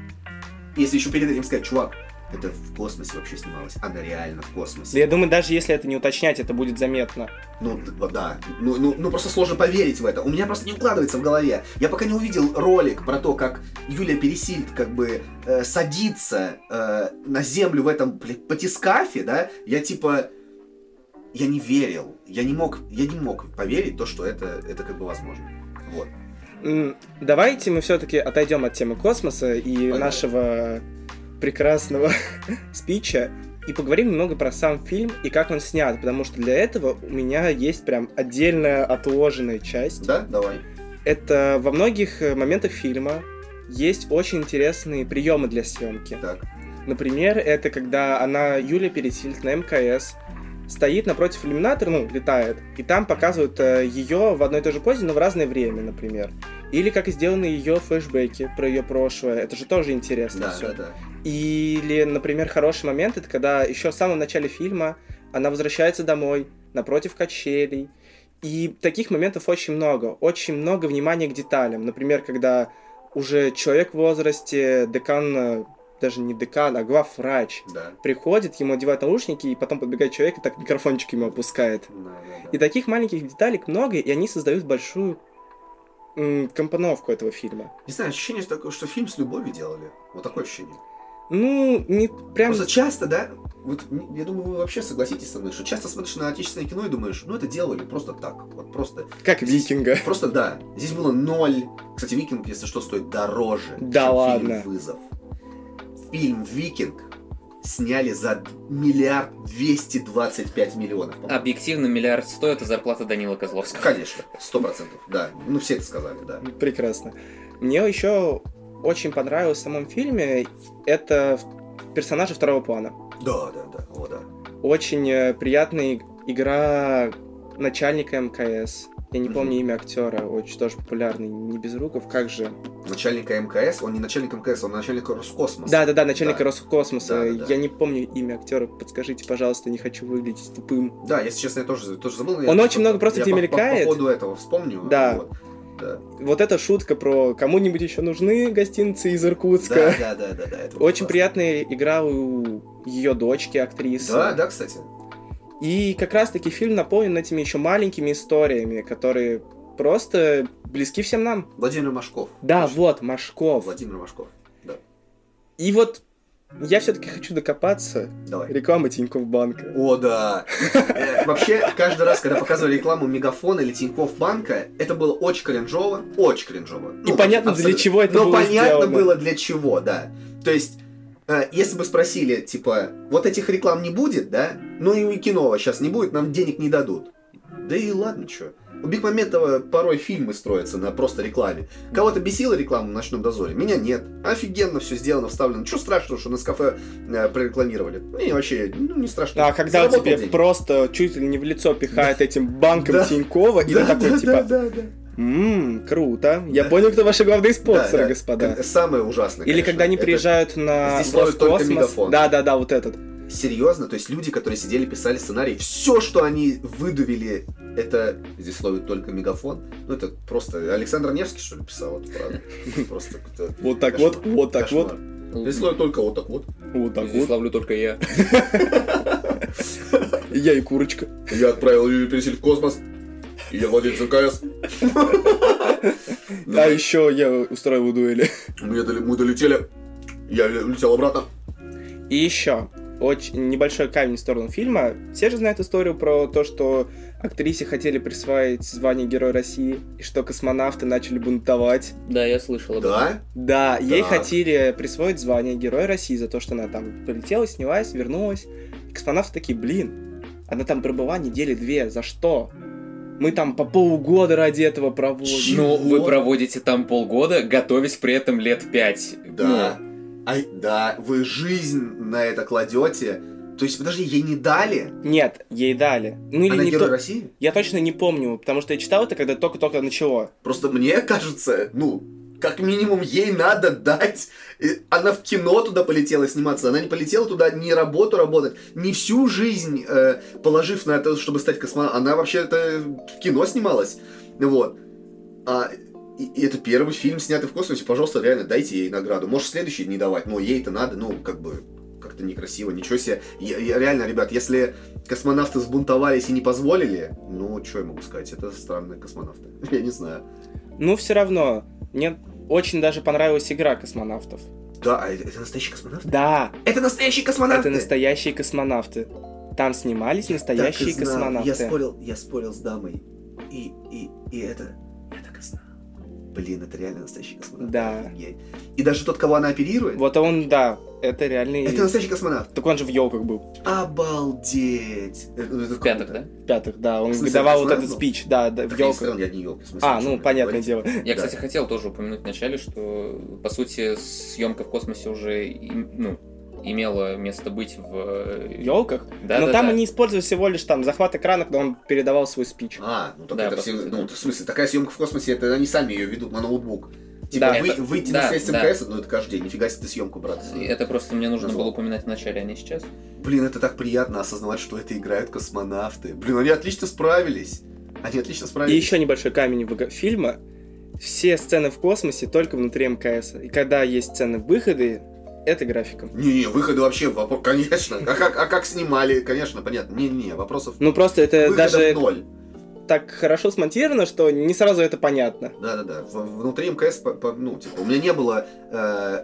И если еще перед этим сказать, чувак, это в космосе вообще снималось, она реально в космосе. Да я думаю, даже если это не уточнять, это будет заметно. Ну, да, ну, ну, ну просто сложно поверить в это, у меня просто не укладывается в голове. Я пока не увидел ролик про то, как Юлия Пересильд как бы э, садится э, на землю в этом батискафе, да, я типа... Я не верил, я не мог, я не мог поверить в то, что это, это как бы возможно. Вот. Давайте мы все-таки отойдем от темы космоса и понятно нашего прекрасного спича и поговорим немного про сам фильм и как он снят, потому что для этого у меня есть прям отдельная отложенная часть. Да, давай. Это во многих моментах фильма есть очень интересные приемы для съемки. Так. Например, это когда она, Юлия Пересильд, на МКС стоит напротив иллюминатора, ну, летает, и там показывают э, ее в одной и той же позе, но в разное время, например. Или как сделаны ее флешбеки про ее прошлое, это же тоже интересно, да, все. Да, да. Или, например, хороший момент, это когда еще в самом начале фильма она возвращается домой, напротив качелей, и таких моментов очень много, очень много внимания к деталям. Например, когда уже человек в возрасте, декан... даже не декан, а главврач, да, приходит, ему одевают наушники, и потом подбегает человек и так микрофончик ему опускает. Да, да, да. И таких маленьких деталек много, и они создают большую м- компоновку этого фильма. Не знаю, ощущение такое, что фильм с любовью делали. Вот такое ощущение. Ну, не прям... Просто часто, да, вот я думаю, вы вообще согласитесь со мной, что часто смотришь на отечественное кино и думаешь, ну это делали просто так, вот просто... Как «Викинга». Здесь, просто, да. Здесь было ноль. Кстати, «Викинг», если что, стоит дороже, да, чем ладно фильм «Вызов». Фильм «Викинг» сняли за миллиард двести двадцать пять миллионов. По-моему. Объективно, миллиард сто это зарплата Данила Козловского. Конечно, сто процентов, да. Ну, все это сказали, да. Прекрасно. Мне еще очень понравилось в самом фильме это персонажи второго плана. Да, да, да. О, да. Очень приятная игра начальника МКС. Я не помню mm-hmm. имя актера, очень тоже популярный, не Безруков, как же? Начальника МКС, он не начальник МКС, он начальник Роскосмоса. Да-да-да, начальник да. Роскосмоса, да, да, да. Я не помню имя актера, подскажите, пожалуйста, не хочу выглядеть тупым. Да, если честно, я тоже, тоже забыл. Он я, очень много просто тебе мелькает. Я по поводу этого вспомню. Да. Вот. Да. Вот эта шутка про кому-нибудь еще нужны гостинцы из Иркутска. Да-да-да. Очень приятная игра у ее дочки, актрисы. Да-да, кстати. И как раз-таки фильм наполнен этими еще маленькими историями, которые просто близки всем нам. Владимир Машков. Да, конечно. Вот, Машков. Владимир Машков, да. И вот Я все-таки хочу докопаться. Давай. Реклама Тинькофф банка. О, да. Вообще, каждый раз, когда показывали рекламу Мегафона или Тинькофф банка, это было очень кринжово, очень кринжово. И понятно, для чего это было сделано. Но понятно было, для чего, да. То есть, если бы спросили, типа, вот этих реклам не будет, да? Ну и кино сейчас не будет, нам денег не дадут. Да и ладно, чё. У Бекмамбетова порой фильмы строятся на просто рекламе. Кого-то бесила реклама в «Ночном дозоре»? Меня нет. Офигенно все сделано, вставлено. Чего страшного, что нас кафе э, прорекламировали? Мне вообще ну, не страшно. А когда заработал тебе денег. Просто чуть ли не в лицо пихает да. этим банком да. Тинькова, да, и да, такой да, типа... Да, да, да. Ммм, круто. Я да. понял, кто ваши главные спонсоры, да, да. господа. Самое ужасное, конечно. Или когда они приезжают это... на Здесь Роскосмос. Да-да-да, вот этот. Серьезно, то есть люди, которые сидели, писали сценарий, все, что они выдавили, это здесь ловит только Мегафон. Ну, это просто Александр Невский, что ли, писал эту фразу. Просто вот так вот, вот так вот. Здесь ловит только вот так вот. Вот так вот. Здесь ловлю только я. Я и курочка. Я отправил Юлию Пересильд в космос. И я владелец МКС. А еще я устраиваю дуэли. Мы долетели. Я летел обратно. И еще. Очень небольшой камень в сторону фильма. Все же знают историю про то, что актрисе хотели присвоить звание Героя России, и что космонавты начали бунтовать. Да, я слышал об да? этом. Да, да, ей хотели присвоить звание Героя России за то, что она там полетела, снялась, вернулась. И космонавты такие, блин, она там пробыла недели две, за что? Мы там по полгода ради этого проводим. Ну, вы проводите там полгода, готовясь при этом лет пять. Да. Ну, а, да, вы жизнь на это кладете. То есть, подожди, ей не дали? Нет, ей дали. Ну, или Она не Герой то... России? Я точно не помню, потому что я читал это, когда только-только начало. Просто мне кажется, ну, как минимум ей надо дать. Она в кино туда полетела сниматься. Она не полетела туда ни работу работать, ни всю жизнь э, положив на это, чтобы стать космонавтом. Она вообще-то в кино снималась. Вот. А... И это первый фильм, снятый в космосе, пожалуйста, реально, дайте ей награду. Может, следующий не давать, но ей-то надо, ну, как бы, как-то некрасиво, ничего себе. Я, я, реально, ребят, если космонавты сбунтовались и не позволили, ну, что я могу сказать, это странные космонавты, я не знаю. Ну, все равно, мне очень даже понравилась игра космонавтов. Да, это настоящие космонавты? Да. Это настоящие космонавты? Это настоящие космонавты. Там снимались я настоящие космонавты. Я спорил, я спорил с дамой, и, и, и это... Блин, это реально настоящий космонавт. Да. И даже тот, кого она оперирует? Вот он, да, это реальный... Это настоящий космонавт. Так он же в «Ёлках» был. Обалдеть. В пятых, да? В пятых, да. Он давал вот этот спич, да, в «Ёлках». Я не «Ёлки», в смысле. А, ну, понятное дело. Я, кстати, хотел тоже упомянуть вначале, что, по сути, съемка в космосе уже, ну, имело место быть в «Ёлках». Да, но да, там да. они использовали всего лишь там захват экрана, когда он передавал свой спич. А, ну так да, это все... Сути, ну, в смысле, такая съемка в космосе, это они сами ее ведут на ноутбук. Типа, да, вы, это... выйти да, на связь с МКС, да. ну это каждый день, нифига себе ты съемку, брат. Это просто мне нужно назвал. Было упоминать вначале, а не сейчас. Блин, это так приятно осознавать, что это играют космонавты. Блин, они отлично справились. Они отлично справились. И еще небольшой камень в... фильма. Все сцены в космосе только внутри МКС. И когда есть сцены выходы, это графиком. Не-не, выходы вообще, вопрос, конечно. А как, а как снимали, конечно, понятно. Не-не, вопросов... Ну просто это выходов даже ноль. Так хорошо смонтировано, что не сразу это понятно. Да-да-да, внутри МКС, по, по, ну, типа, у меня не было, э,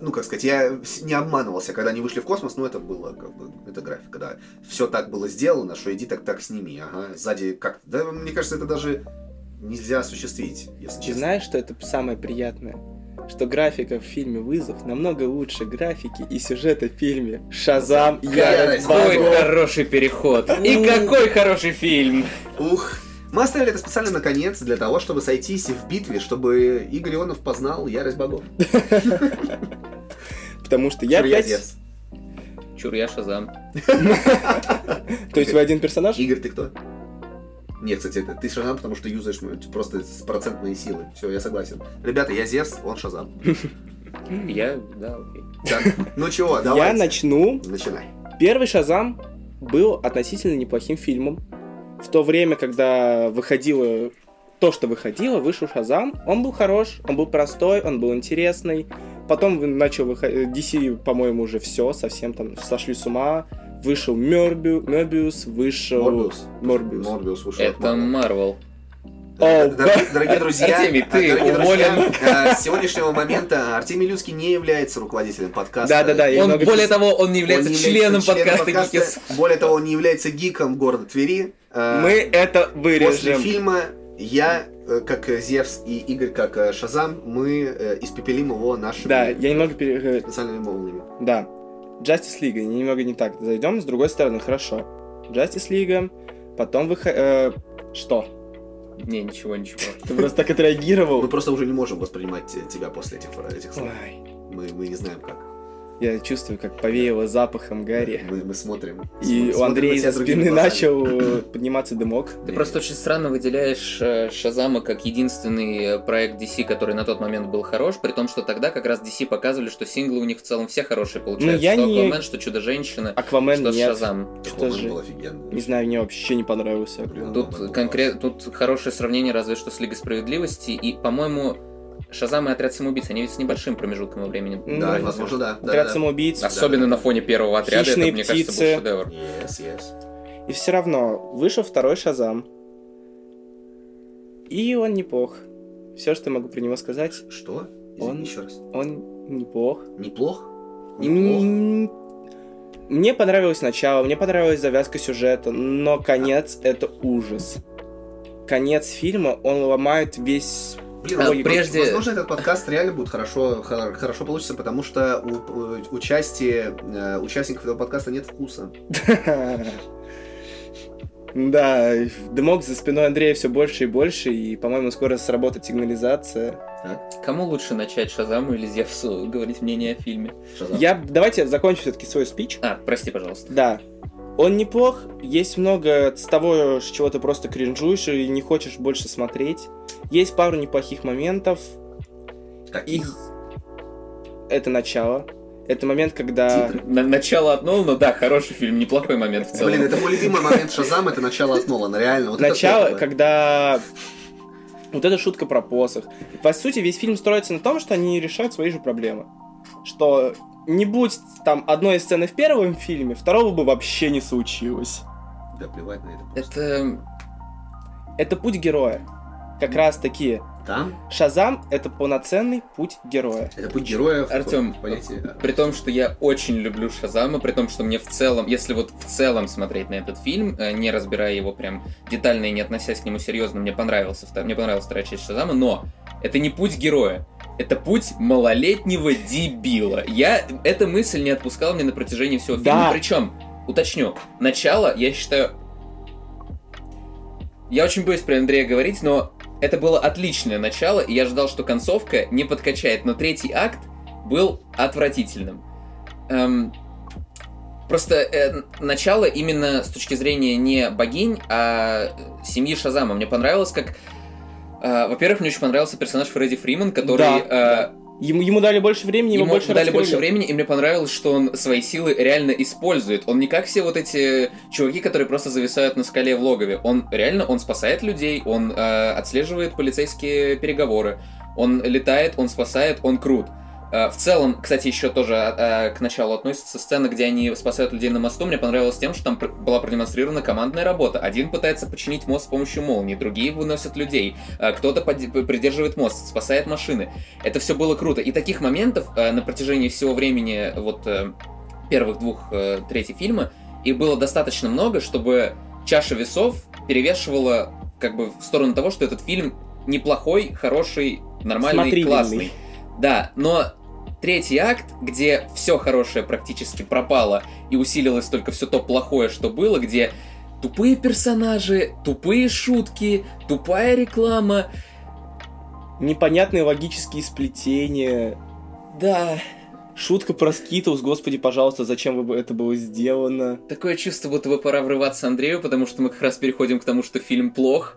ну, как сказать, я не обманывался, когда они вышли в космос, но это было, как бы, это графика, да. Все так было сделано, что иди так-так сними, ага, сзади как-то. Да, мне кажется, это даже нельзя осуществить, если честно. Ты знаешь, что это самое приятное? Что графика в фильме «Вызов» намного лучше графики и сюжета в фильме «Шазам и Ярость Богов». Какой хороший переход! И какой хороший фильм! Ух! Мы оставили это специально наконец для того, чтобы сойтись в битве, чтобы Игорь Ионов познал Ярость Богов. Потому что я опять... Чур, я Шазам. То есть вы один персонаж? Игорь, ты кто? Нет, кстати, это ты Шазам, потому что юзаешь просто с процентной силой. Все, я согласен. Ребята, я Зевс, он Шазам. Я, да, окей. Ну чего, давай. Я начну. Начинай. Первый Шазам был относительно неплохим фильмом. В то время, когда выходило то, что выходило, вышел Шазам. Он был хорош, он был простой, он был интересный. Потом начал выходить... ди си, по-моему, уже все, совсем там сошли с ума. Вышел Мёрбиус, вышел... Морбиус. Морбиус вышел. Это Марвел. О, дорогие, дорогие друзья, Артемий, ты дорогие друзья, с сегодняшнего момента Артемий Люцкий не является руководителем подкаста. Да, да, да. Он, более писал. того, он не является он не членом, членом подкаста, подкаста GeekIS. Более того, он не является гиком города Твери. Мы это вырежем. После фильма я, как Зевс, и Игорь, как Шазам, мы испепелим его нашими... Да, я немного... Пере... специальными молниями. Да. Justice League, немного не так зайдем, с другой стороны, хорошо. Justice League, потом выход... Э, что? Не, ничего, ничего. Ты просто так отреагировал. Мы просто уже не можем воспринимать тебя после этих слов. Мы не знаем как. Я чувствую, как повеяло запахом Гарри. Мы, мы смотрим. И смотрим, у Андрея из спины начал подниматься дымок. Ты просто очень странно выделяешь Шазама как единственный проект ди си, который на тот момент был хорош, при том, что тогда как раз ди си показывали, что синглы у них в целом все хорошие получаются. Ну, я что не... Аквамен, что Чудо-женщина, Аквамен что нет. Шазам. Аквамен же... был офигенный. Не знаю, мне вообще не понравился. Блин, тут, конкрет... тут хорошее сравнение разве что с Лигой Справедливости, и, по-моему... Шазам и Отряд самоубийц, они ведь с небольшим промежутком во времени. Да, ну, возможно, да. Отряд да, самоубийц. Особенно да, да. на фоне первого отряда, Хищные это, мне птицы. кажется, был шедевр. Yes, yes. И все равно, вышел второй Шазам. И он неплох. Все, что я могу про него сказать. Что? Извини, он, еще раз. Он неплох. Неплох? Неплох? М- мне понравилось начало, мне понравилась завязка сюжета, но конец — это ужас. Конец фильма, он ломает весь... Блин, а, прежде... возможно, этот подкаст реально будет хорошо, хорошо получится, потому что у, у части, участников этого подкаста нет вкуса. Да, дымок за спиной Андрея все больше и больше, и, по-моему, скоро сработает сигнализация. Кому лучше начать, Шазаму или Зевсу, говорить мнение о фильме? Я, давайте закончу все-таки свой спич. А, прости, пожалуйста. Да. Он неплох, есть много с того, с чего ты просто кринжуешь и не хочешь больше смотреть. Есть пару неплохих моментов. Каких? Их... Это начало. Это момент, когда... На- начало от Нолана, да, хороший фильм, неплохой момент в целом. Блин, это мой любимый момент Шазама, это начало от Нолана, реально. Вот начало, это когда... Вот эта шутка про посох. По сути, весь фильм строится на том, что они решают свои же проблемы. Что... Не будь там одной сцены в первом фильме, второго бы вообще не случилось. Да плевать на это просто. Это... Это путь героя. Как да. раз таки. Там? Шазам — это полноценный путь героя. Это путь героя. Артем, при том, что я очень люблю Шазама, при том, что мне в целом, если вот в целом смотреть на этот фильм, не разбирая его прям детально и не относясь к нему серьезно, мне понравился, мне понравилась вторая часть Шазама, но это не путь героя. Это путь малолетнего дебила. Я... Эта мысль не отпускала мне на протяжении всего фильма. Да. Причем, уточню, начало, я считаю... Я очень боюсь про Андрея говорить, но это было отличное начало, и я ждал, что концовка не подкачает, но третий акт был отвратительным. Эм... Просто э, начало именно с точки зрения не богинь, а семьи Шазама. Мне понравилось, как... Uh, во-первых, мне очень понравился персонаж Фредди Фриман, который... Да, uh, да. Ему, ему дали больше времени, ему, ему больше дали больше времени, и мне понравилось, что он свои силы реально использует. Он не как все вот эти чуваки, которые просто зависают на скале в логове. Он реально, он спасает людей, он uh, отслеживает полицейские переговоры, он летает, он спасает, он крут. Uh, в целом, кстати, еще тоже uh, к началу относится сцена, где они спасают людей на мосту. Мне понравилось тем, что там пр- была продемонстрирована командная работа. Один пытается починить мост с помощью молнии, другие выносят людей, uh, кто-то под- придерживает мост, спасает машины. Это все было круто. И таких моментов uh, на протяжении всего времени вот uh, первых двух uh, третьих фильма и было достаточно много, чтобы чаша весов перевешивала как бы в сторону того, что этот фильм неплохой, хороший, нормальный, классный. Да, но... Третий акт, где все хорошее практически пропало и усилилось только все то плохое, что было, где тупые персонажи, тупые шутки, тупая реклама. Непонятные логические сплетения. Да. Шутка про Скитлс, господи, пожалуйста, зачем бы это было сделано? Такое чувство, будто бы пора врываться Андрею, потому что мы как раз переходим к тому, что фильм плох.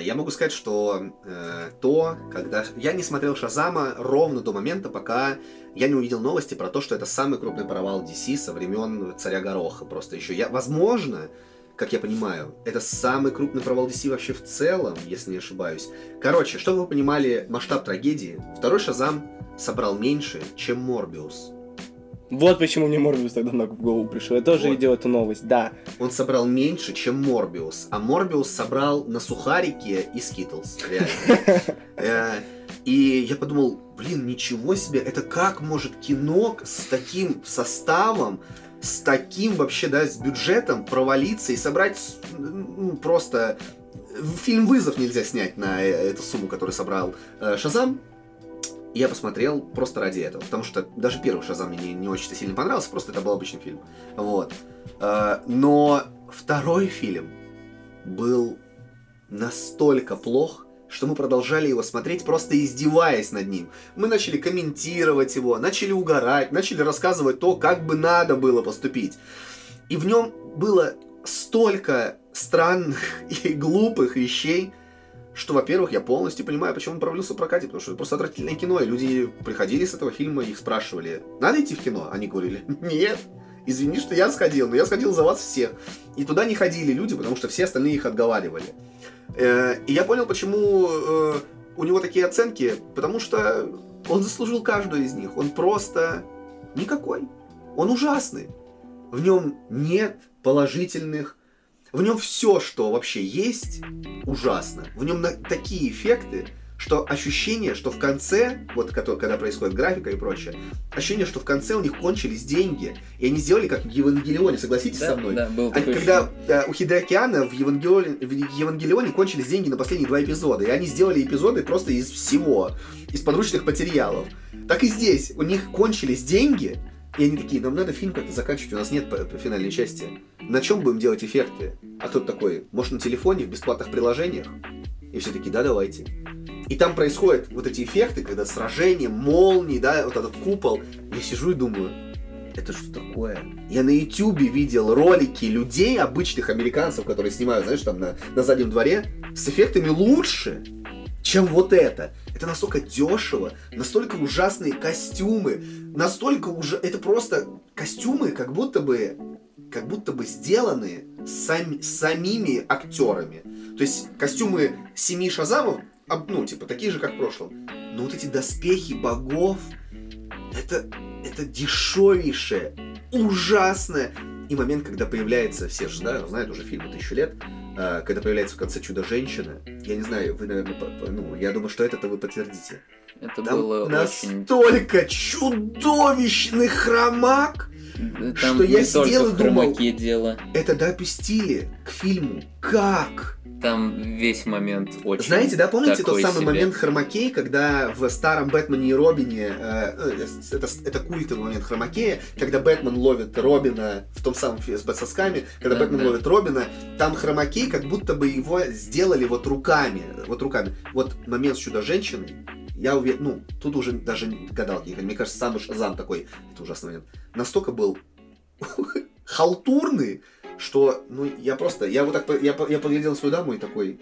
Я могу сказать, что э, то, когда... Я не смотрел «Шазама» ровно до момента, пока я не увидел новости про то, что это самый крупный провал ди си со времен «Царя Гороха». Просто еще я... Возможно, как я понимаю, это самый крупный провал ди си вообще в целом, если не ошибаюсь. Короче, чтобы вы понимали масштаб трагедии, второй «Шазам» собрал меньше, чем «Морбиус». Вот почему мне Морбиус тогда в голову пришел. Я тоже видел эту новость, да. Он собрал меньше, чем Морбиус. А Морбиус собрал на сухарики и скитлс, реально. И я подумал, блин, ничего себе, это как может кино с таким составом, с таким вообще, да, с бюджетом провалиться и собрать ну, просто... Фильм «Вызов» нельзя снять на эту сумму, которую собрал «Шазам». Я посмотрел просто ради этого, потому что даже первый «Шазам» мне не, не очень сильно понравился, просто это был обычный фильм. Вот. Но второй фильм был настолько плох, что мы продолжали его смотреть, просто издеваясь над ним. Мы начали комментировать его, начали угорать, начали рассказывать то, как бы надо было поступить. И в нем было столько странных и глупых вещей, что, во-первых, я полностью понимаю, почему он провалился в прокате, потому что это просто отвратительное кино, и люди приходили с этого фильма, их спрашивали, надо идти в кино? Они говорили, нет, извини, что я сходил, но я сходил за вас всех. И туда не ходили люди, потому что все остальные их отговаривали. И я понял, почему у него такие оценки, потому что он заслужил каждую из них, он просто никакой, он ужасный. В нем нет положительных, в нем все, что вообще есть, ужасно. В нем такие эффекты, что ощущение, что в конце, вот когда происходит графика и прочее, ощущение, что в конце у них кончились деньги. И они сделали как в Евангелионе, согласитесь да, со мной? Да, был такой когда э, у Хидеакиана в Евангелионе, в Евангелионе кончились деньги на последние два эпизода. И они сделали эпизоды просто из всего, из подручных материалов. Так и здесь. У них кончились деньги, и они такие, нам надо фильм как-то заканчивать, у нас нет финальной части. На чем будем делать эффекты? А кто-то такой, может, на телефоне, в бесплатных приложениях? И все таки, да, давайте. И там происходят вот эти эффекты, когда сражение, молнии, да, вот этот купол. Я сижу и думаю, это что такое? Я на ютубе видел ролики людей, обычных американцев, которые снимают, знаешь, там на, на заднем дворе, с эффектами лучше, чем вот это. Это настолько дешево, настолько ужасные костюмы, настолько уже... Это просто костюмы, как будто бы... как будто бы сделаны сами, самими актерами. То есть костюмы семи Шазамов, ну, типа, такие же, как в прошлом. Но вот эти доспехи богов, это, это дешевейшее, ужасное. И момент, когда появляется, все же да, знают уже фильмы тысячу лет, когда появляется в конце «Чудо-женщина», я не знаю, вы, наверное, ну, я думаю, что это-то вы подтвердите. Это там было настолько очень... чудовищный хромак, там что я сидел и думал, дело. Это допустили к фильму. Как? Там весь момент очень... Знаете, да, помните тот самый себе. момент Хромакей, когда в старом Бэтмене и Робине, э, это, это культовый момент Хромакея, когда Бэтмен ловит Робина в том самом фильме с сосками, когда да, Бэтмен да. ловит Робина, там Хромакей как будто бы его сделали вот руками. Вот руками. Вот момент с Чудо-женщиной, я уверен, ну, тут уже даже гадалки, мне кажется, сам Шазам такой, это ужасный момент, настолько был халтурный, что, ну, я просто, я вот так, я, я поглядел свою даму и такой,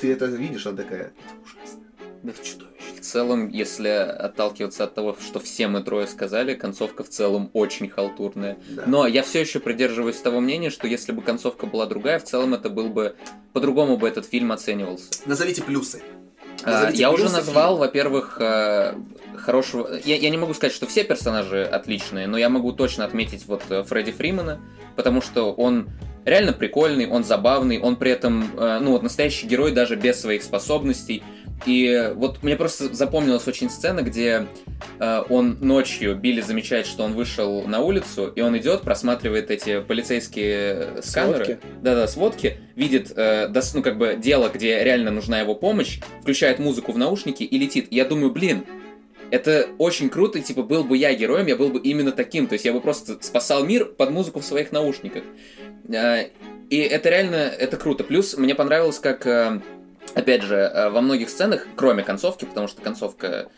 ты это видишь, она такая, это ужасно, это чудовище. В целом, если отталкиваться от того, что все мы трое сказали, концовка в целом очень халтурная. Да. Но я все еще придерживаюсь того мнения, что если бы концовка была другая, в целом это был бы, по-другому бы этот фильм оценивался. Назовите плюсы. Назовите я уже назвал, во-первых, хорошего... Я, я не могу сказать, что все персонажи отличные, но я могу точно отметить вот Фредди Фримена, потому что он реально прикольный, он забавный, он при этом, ну вот, настоящий герой даже без своих способностей. И вот мне просто запомнилась очень сцена, где он ночью, Билли замечает, что он вышел на улицу, и он идет, просматривает эти полицейские сканеры. Да-да, сводки. Видит, ну как бы, дело, где реально нужна его помощь, включает музыку в наушники и летит. И я думаю, блин, это очень круто, и типа, был бы я героем, я был бы именно таким, то есть я бы просто спасал мир под музыку в своих наушниках. И это реально, это круто. Плюс мне понравилось, как, опять же, во многих сценах, кроме концовки, потому что концовка...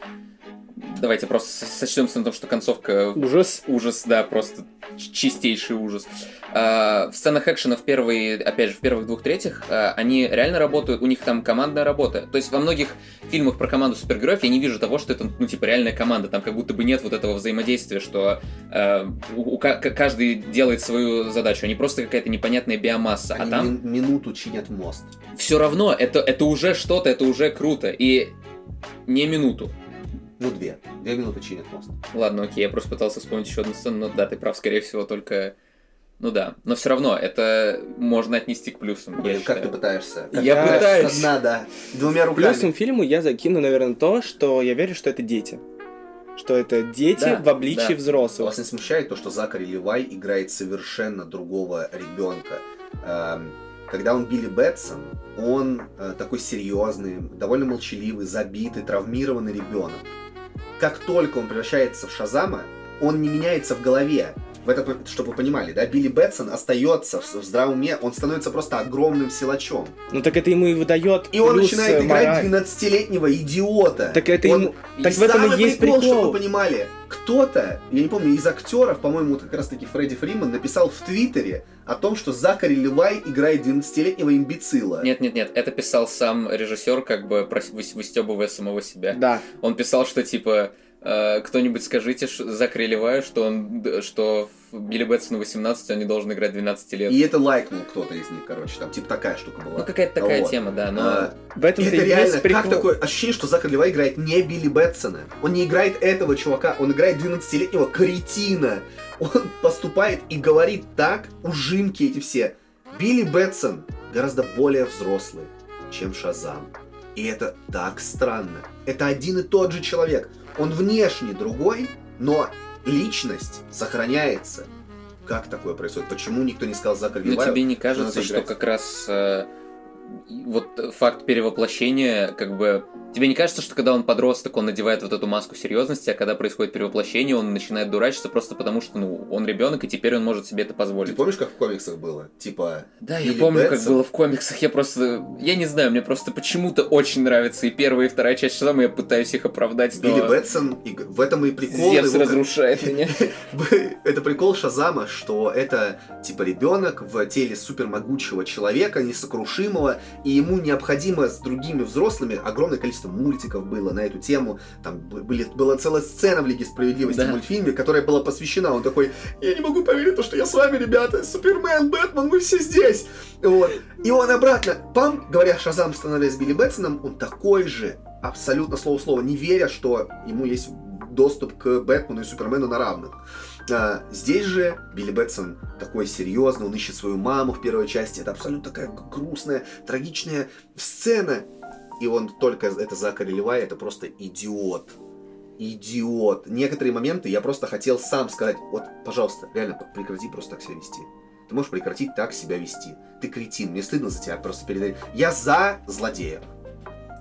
Давайте просто сочтемся на том, что концовка... Ужас. Ужас, да, просто чистейший ужас. В сценах экшена в первые, опять же, в первых двух третьих, они реально работают, у них там командная работа. То есть во многих фильмах про команду супергероев я не вижу того, что это, ну, типа, реальная команда. Там как будто бы нет вот этого взаимодействия, что э, у, у, каждый делает свою задачу. Они просто какая-то непонятная биомасса. Они а там... Мин- минуту чинят мост. Все равно, это, это уже что-то, это уже круто. И не минуту. Ну, две. Две минуты чинят мост. Ладно, окей, я просто пытался вспомнить еще одну сцену, но да, ты прав, скорее всего, только... Ну да, но все равно это можно отнести к плюсам. Блин, как ты пытаешься? Как я пытаюсь. Надо. Двумя руками. Плюсом фильму я закину, наверное, то, что я верю, что это дети. Что это дети да, в обличии да. взрослых. Вас не смущает то, что Закари Левай играет совершенно другого ребенка? Когда он Билли Бэтсон, он такой серьезный, довольно молчаливый, забитый, травмированный ребенок. Как только он превращается в Шазама, он не меняется в голове. В этот, чтобы вы понимали, да, Билли Бэтсон остается в здравом уме, он становится просто огромным силачом. Ну так это ему и выдает. И он начинает играть двенадцатилетнего идиота. Так это он... ему... так и в этом и есть прикол, прикол, чтобы вы понимали. Кто-то, я не помню, из актеров, по-моему, как раз-таки Фредди Фриман написал в Твиттере о том, что Закари Левай играет двенадцатилетнего имбецила. Нет-нет-нет, это писал сам режиссер, как бы выстебывая самого себя. Да. Он писал, что типа... Кто-нибудь скажите Закари Леваю, что он, что Билли Бэтсону восемнадцать, он не должен играть двенадцать лет. И это лайкнул кто-то из них, короче, там типа такая штука была. Ну какая-то такая вот. Тема, да. Но а, в этом это реально прикол... как такое ощущение, что Закари Левай играет не Билли Бэтсона, он не играет этого чувака, он играет двенадцатилетнего кретина. Он поступает и говорит так, ужимки эти все. Билли Бэтсон гораздо более взрослый, чем Шазам. И это так странно. Это один и тот же человек. Он внешне другой, но личность сохраняется. Как такое происходит? Почему никто не сказал Закари Леваю? Но тебе не кажется, что, что как раз э, вот факт перевоплощения, как бы... Тебе не кажется, что когда он подросток, он надевает вот эту маску серьезности, а когда происходит перевоплощение, он начинает дурачиться просто потому, что ну, он ребенок, и теперь он может себе это позволить? Ты помнишь, как в комиксах было? Типа... Да, я помню, Бэтсон? Как было в комиксах. Я просто... Я не знаю, мне просто почему-то очень нравится и первая, и вторая часть Шазама, я пытаюсь их оправдать. Билли но... Бэтсон, и... в этом и прикол... Зевс его... разрушает меня. Это прикол Шазама, что это типа ребенок в теле супермогучего человека, несокрушимого, и ему необходимо с другими взрослыми огромное количество мультиков было на эту тему, там были, была целая сцена в Лиге Справедливости да. в мультфильме, которая была посвящена, он такой, я не могу поверить, что я с вами, ребята, Супермен, Бэтмен, мы все здесь, вот, и он обратно, пам, говоря Шазам, становясь Билли Бэтсоном, он такой же, абсолютно слово в слово, не веря, что ему есть доступ к Бэтмену и Супермену на равных. А, здесь же Билли Бэтсон такой серьезный, он ищет свою маму в первой части, это абсолютно такая грустная, трагичная сцена. И он только, это Закари Левай, это просто идиот. Идиот. Некоторые моменты я просто хотел сам сказать, вот, пожалуйста, реально, прекрати просто так себя вести. Ты можешь прекратить так себя вести. Ты кретин, мне стыдно за тебя просто передать. Я за злодеев.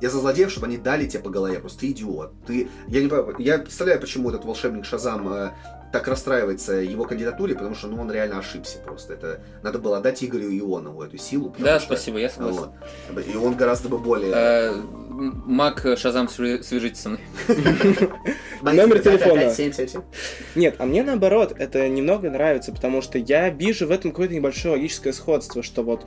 Я за злодеев, чтобы они дали тебе по голове. Просто ты идиот. Ты... Я не понимаю, я представляю, почему этот волшебник Шазам э, так расстраивается его кандидатуре, потому что ну, он реально ошибся просто. Это... Надо было отдать Игорю Ионову эту силу. Да, что... спасибо, я согласен. Вот. И он гораздо бы более... Мак Шазам, свяжитесь со мной. Номер телефона. Нет, а мне наоборот, это немного нравится, потому что я вижу в этом какое-то небольшое логическое сходство, что вот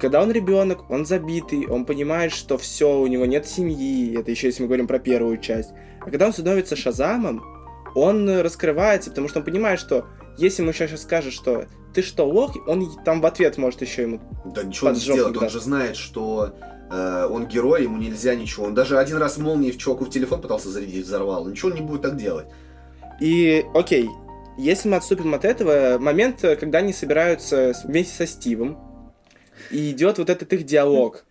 когда он ребенок, он забитый, он понимает, что все, у него нет семьи, это еще если мы говорим про первую часть. А когда он становится Шазамом, он раскрывается, потому что он понимает, что если ему сейчас скажет, что ты что, лох, он там в ответ может еще ему да ничего не сделать, он же знает, что э, он герой, ему нельзя ничего. Он даже один раз молнией в чуваку в телефон пытался зарядить, взорвал, ничего он не будет так делать. И окей, если мы отступим от этого, момент, когда они собираются вместе со Стивом, и идет вот этот их диалог.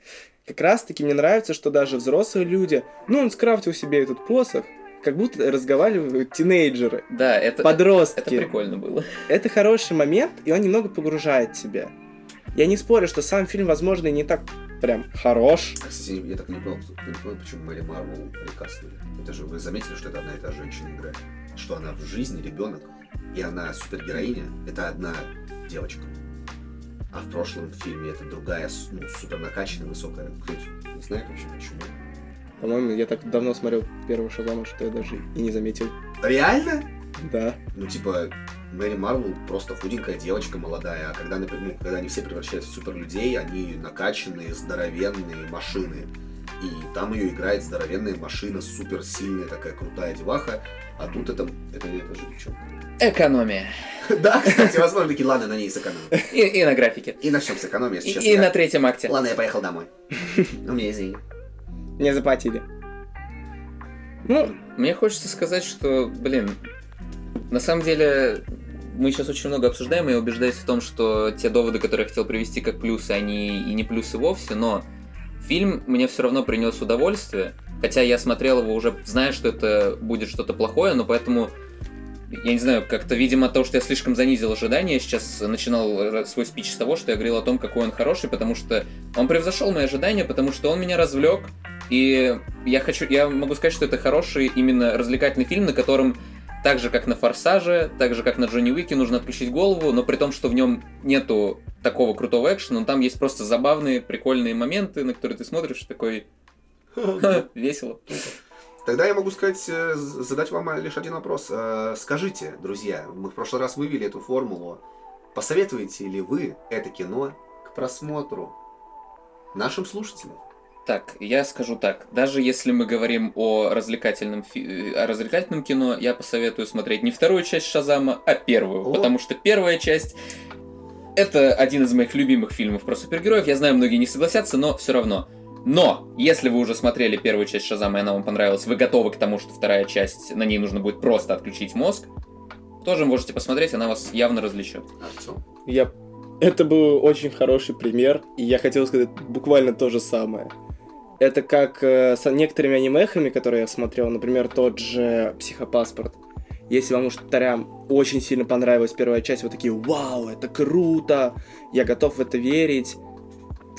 Как раз-таки мне нравится, что даже взрослые люди... Ну, он скрафтил себе этот посох, как будто разговаривают тинейджеры, да, это, подростки. Это прикольно было. Это хороший момент, и он немного погружает тебя. Я не спорю, что сам фильм, возможно, не так прям хорош. Кстати, я так не понял, почему Мэри Марвел прикаснули. Это же вы заметили, что это одна и та женщина играет. Что она в жизни ребенок, и она супергероиня, это одна девочка. А в прошлом фильме это другая, ну, супер накачанная, высокая. Кто-то не знает вообще почему. По-моему, я так давно смотрел первого Шазама, что я даже и не заметил. Реально? Да. Ну, типа, Мэри Марвел просто худенькая девочка молодая, а когда, например, когда они все превращаются в суперлюдей, они накачанные, здоровенные машины. И там ее играет здоровенная машина, суперсильная, такая крутая деваха. А тут это... Это не это же девчонка. Экономия. Да, кстати, возможно, такие, ладно, на ней сэкономим. И, и на графике. И на всем сэкономим, если честно. И я... на третьем акте. Ладно, я поехал домой. У меня извини. Мне заплатили. Ну, мне хочется сказать, что, блин, на самом деле мы сейчас очень много обсуждаем, и я убеждаюсь в том, что те доводы, которые я хотел привести как плюсы, они и не плюсы вовсе, но фильм мне все равно принес удовольствие, хотя я смотрел его уже, зная, что это будет что-то плохое, но поэтому... Я не знаю, как-то, видимо, от того, что я слишком занизил ожидания, я сейчас начинал свой спич с того, что я говорил о том, какой он хороший, потому что он превзошел мои ожидания, потому что он меня развлек, и я хочу, я могу сказать, что это хороший именно развлекательный фильм, на котором так же, как на «Форсаже», так же, как на «Джонни Уике», нужно отключить голову, но при том, что в нем нету такого крутого экшена, но там есть просто забавные, прикольные моменты, на которые ты смотришь такой... Весело. Тогда я могу сказать, задать вам лишь один вопрос. Скажите, друзья, мы в прошлый раз вывели эту формулу. Посоветуете ли вы это кино к просмотру нашим слушателям? Так, я скажу так. Даже если мы говорим о развлекательном, фи... о развлекательном кино, я посоветую смотреть не вторую часть «Шазама», а первую. О. Потому что первая часть... Это один из моих любимых фильмов про супергероев. Я знаю, многие не согласятся, но все равно... Но, если вы уже смотрели первую часть «Шазама», и она вам понравилась, вы готовы к тому, что вторая часть, на ней нужно будет просто отключить мозг, тоже можете посмотреть, она вас явно развлечет. Артём? Я... Это был очень хороший пример, и я хотел сказать буквально то же самое. Это как э, с некоторыми анимехами, которые я смотрел, например, тот же «Психопаспорт». Если вам уж тарям очень сильно понравилась первая часть, вы такие «Вау, это круто! Я готов в это верить!»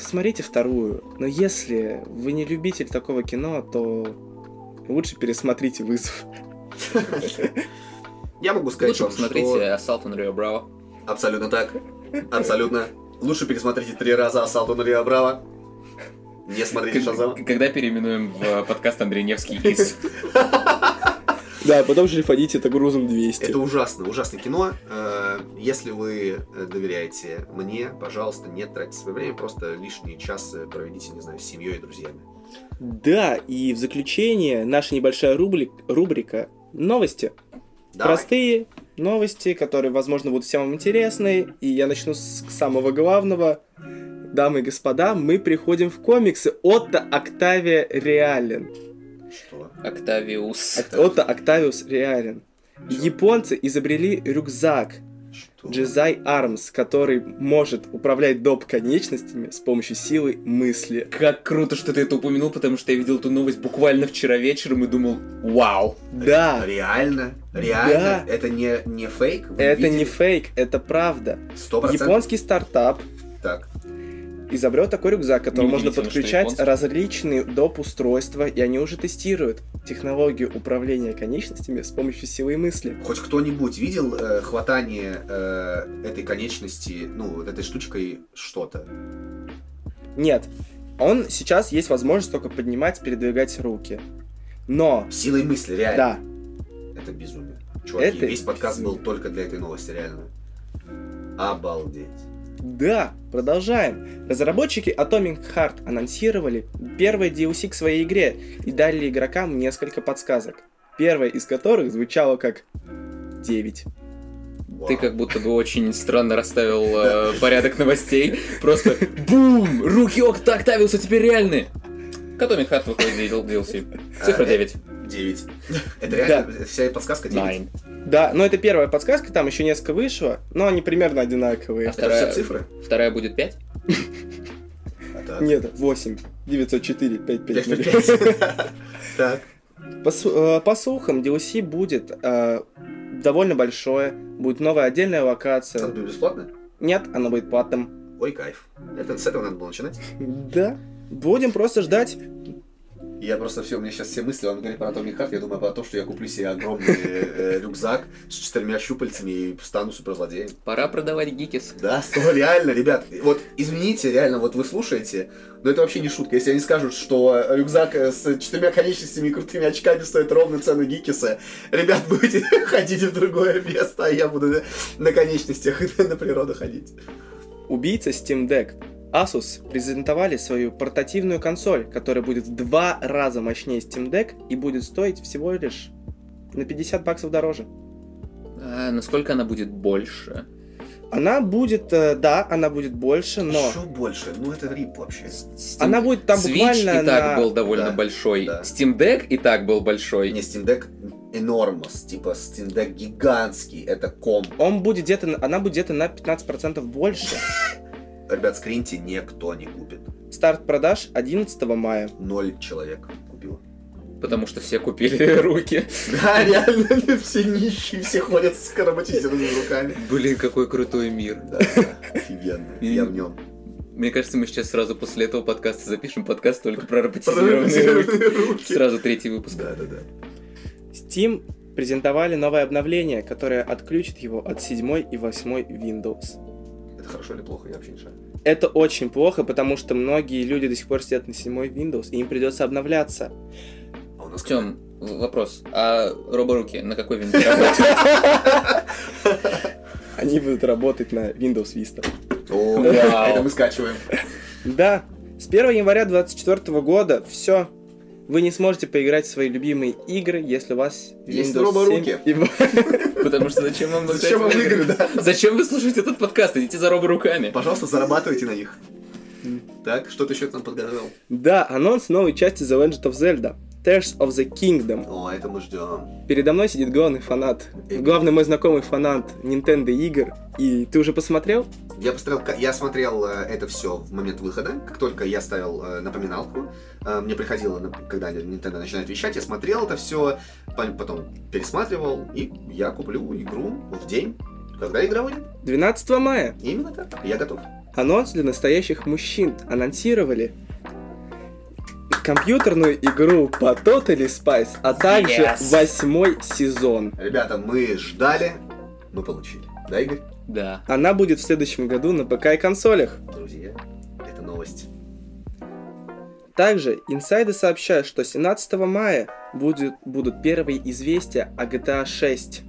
Смотрите вторую, но если вы не любитель такого кино, то лучше пересмотрите «Вызов». Я могу сказать, что... Лучше посмотрите Assault on Rio Bravo. Абсолютно так. Абсолютно. Лучше пересмотрите три раза Assault on Rio Bravo. Не смотрите «Шазам». Когда переименуем в подкаст Андрей Невский «ИС». Да, потом шлифовать это грузом двести. Это ужасно, ужасное кино. Если вы доверяете мне, пожалуйста, не тратьте свое время, просто лишний час проведите, не знаю, с семьей и друзьями. Да, и в заключение наша небольшая рубрик, рубрика «Новости». Давай. Простые новости, которые, возможно, будут всем вам интересны. И я начну с самого главного. Дамы и господа, мы приходим в комиксы Отто Октавия Реален. Что? Октавиус. Отто Октавиус Реален. Японцы изобрели рюкзак Jedi Arms, который может управлять доп. Конечностями с помощью силы мысли. Как круто, что ты это упомянул, потому что я видел эту новость буквально вчера вечером и думал, вау. Да. Реально? Реально? Да. Это не, не фейк? Вы это видели? Не фейк, это правда. сто процентов? Японский стартап. Так. Изобрел такой рюкзак, который не можно видите, подключать различные доп. Устройства, и они уже тестируют технологию управления конечностями с помощью силы мысли. Хоть кто-нибудь видел э, хватание э, этой конечности, ну, вот этой штучкой что-то? Нет. Он сейчас есть возможность только поднимать, передвигать руки. Но... Силой мысли, реально? Да. Это безумие. Чуваки, это весь подкаст безумие. Был только для этой новости, реально. Обалдеть. Да, продолжаем. Разработчики Atomic Heart анонсировали первый ди эл си к своей игре и дали игрокам несколько подсказок, первая из которых звучала как девять. Ты как будто бы очень странно расставил э, порядок новостей. Просто бум! Руки Октавиуса теперь реальны! К Atomic Heart выходит ди эл си. Цифра девять. девять. Это реально да. Вся подсказка девять. девять. Да, но это первая подсказка, там еще несколько вышло, но они примерно одинаковые. А вторая... Это все цифры? Вторая будет пять? Нет, восемь. девятьсот четыре, пять пять. Так. По слухам, ди эл си будет довольно большое, будет новая отдельная локация. Оно будет бесплатно? Нет, оно будет платным. Ой, кайф. Это с этого надо было начинать? Да. Будем просто ждать. Я просто все, у меня сейчас все мысли, он говорит про Atomic Heart, я думаю про то, что я куплю себе огромный э, рюкзак с четырьмя щупальцами и стану суперзлодеем. Пора продавать GeekIS. Да, что реально, ребят, вот извините, реально, вот вы слушаете, но это вообще не шутка. Если они скажут, что рюкзак с четырьмя конечностями и крутыми очками стоит ровно цену GeekIS, ребят, будете ходить в другое место, а я буду на конечностях и на природу ходить. Убийца Steam Deck. Asus презентовали свою портативную консоль, которая будет в два раза мощнее Steam Deck и будет стоить всего лишь на пятьдесят баксов дороже. А насколько она будет больше? Она будет, да, она будет больше, но... Что больше? Ну это рип вообще. Steam... Она будет там Switch буквально и на... так был довольно да, большой. Да. Steam Deck и так был большой. Не, Steam Deck enormous, типа Steam Deck гигантский, это комп. Он будет где-то, она будет где-то на пятнадцать процентов больше. Ребят, скриньте, никто не купит. Старт продаж одиннадцатого мая. Ноль человек купил. Потому что все купили руки. Да, реально, все нищие, все ходят с роботизированными руками. Блин, какой крутой мир. Да, офигенно. Я в нем. Мне кажется, мы сейчас сразу после этого подкаста запишем подкаст только про роботизированные руки. Сразу третий выпуск. Да, да, да. Steam презентовали новое обновление, которое отключит его от седьмой и восьмой Windows. Это хорошо или плохо, я вообще не шарю. Это очень плохо, потому что многие люди до сих пор сидят на седьмой Windows, и им придется обновляться. Тём, вопрос. А роборуки на какой Windows работают? Они будут работать на Windows Vista. О, это мы скачиваем. Да. С первого января две тысячи двадцать четвёртого года все. Вы не сможете поиграть в свои любимые игры, если у вас есть роборуки. Потому что зачем вам игры? Зачем вы слушаете этот подкаст? Идите за роборуками. Пожалуйста, зарабатывайте на них. Так, что ты еще там подготовил? Да, анонс новой части The Legend of Zelda. Tears of the Kingdom. О, это мы ждем. Передо мной сидит главный фанат. Эпик. Главный мой знакомый фанат Nintendo игр. И ты уже посмотрел? Я посмотрел, я смотрел это все в момент выхода. Как только я ставил напоминалку, мне приходило, когда Nintendo начинает вещать, я смотрел это все, потом пересматривал, и я куплю игру в день. Когда игра выйдет? двенадцатого мая. Именно так. Я готов. Анонс для настоящих мужчин. Анонсировали компьютерную игру по Totally Spice, а также yes. восьмой сезон. Ребята, мы ждали, мы получили. Да, Игорь? Да. Она будет в следующем году на ПК и консолях. Друзья, это новость. Также инсайды сообщают, что семнадцатого мая будет, будут первые известия о джи ти эй шесть.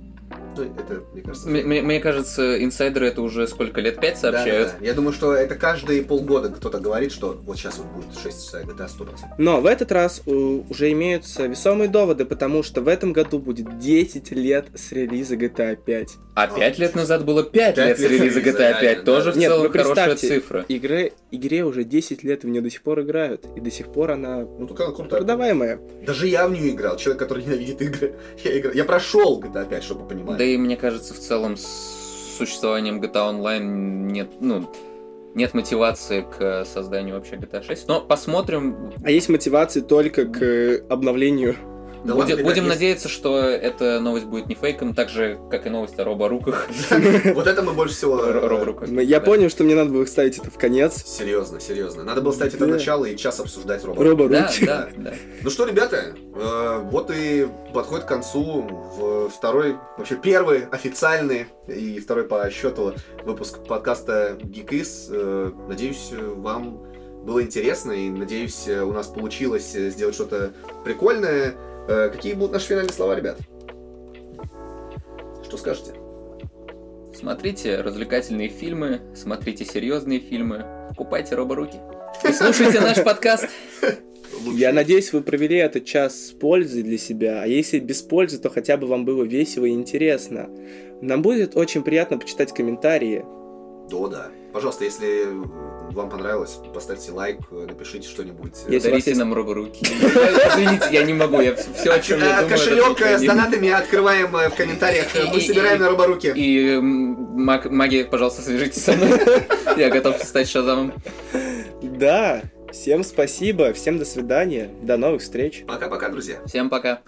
Это, мне, кажется, мне, мне, мне кажется, инсайдеры это уже сколько лет, пять сообщают. Да, да, да. Я думаю, что это каждые полгода кто-то говорит, что вот сейчас вот будет шесть часов джи ти эй сто процентов. Но в этот раз у, уже имеются весомые доводы, потому что в этом году будет десять лет с релиза джи ти эй пять. А пять лет назад было пять лет с релиза джи ти эй пять, тоже в целом хорошая цифра. Игре, игре уже десять лет, в нее до сих пор играют, и до сих пор она продаваемая. Даже я в нее играл, человек, который ненавидит игры. Я прошел джи ти эй пять, чтобы понимать. Да и мне кажется, в целом с существованием джи ти эй Online нет, ну, нет мотивации к созданию вообще джи ти эй шесть, но посмотрим. А есть мотивации только к обновлению. Да Буди, ладно, будем да, надеяться, есть. Что эта новость будет не фейком, так же, как и новость о роборуках. Вот это мы больше всего... Я понял, что мне надо было ставить это в конец. Серьезно, серьезно. Надо было ставить это в начало и час обсуждать роборуки. Да, да, да. Ну что, ребята, вот и подходит к концу второй, вообще первый официальный и второй по счету выпуск подкаста GeekIS. Надеюсь, вам было интересно и, надеюсь, у нас получилось сделать что-то прикольное. Какие будут наши финальные слова, ребят? Что скажете? Смотрите развлекательные фильмы, смотрите серьезные фильмы, покупайте роборуки. И слушайте наш подкаст. Я надеюсь, вы провели этот час с пользой для себя, а если без пользы, то хотя бы вам было весело и интересно. Нам будет очень приятно почитать комментарии. Да, да. Пожалуйста, если вам понравилось, поставьте лайк, напишите что-нибудь. Если дарите есть... нам роборуки. Извините, я не могу, я все, о чем я думаю... Кошелек с донатами открываем в комментариях, мы собираем на роборуки. И маги, пожалуйста, свяжитесь со мной, я готов стать Шазамом. Да, всем спасибо, всем до свидания, до новых встреч. Пока-пока, друзья. Всем пока.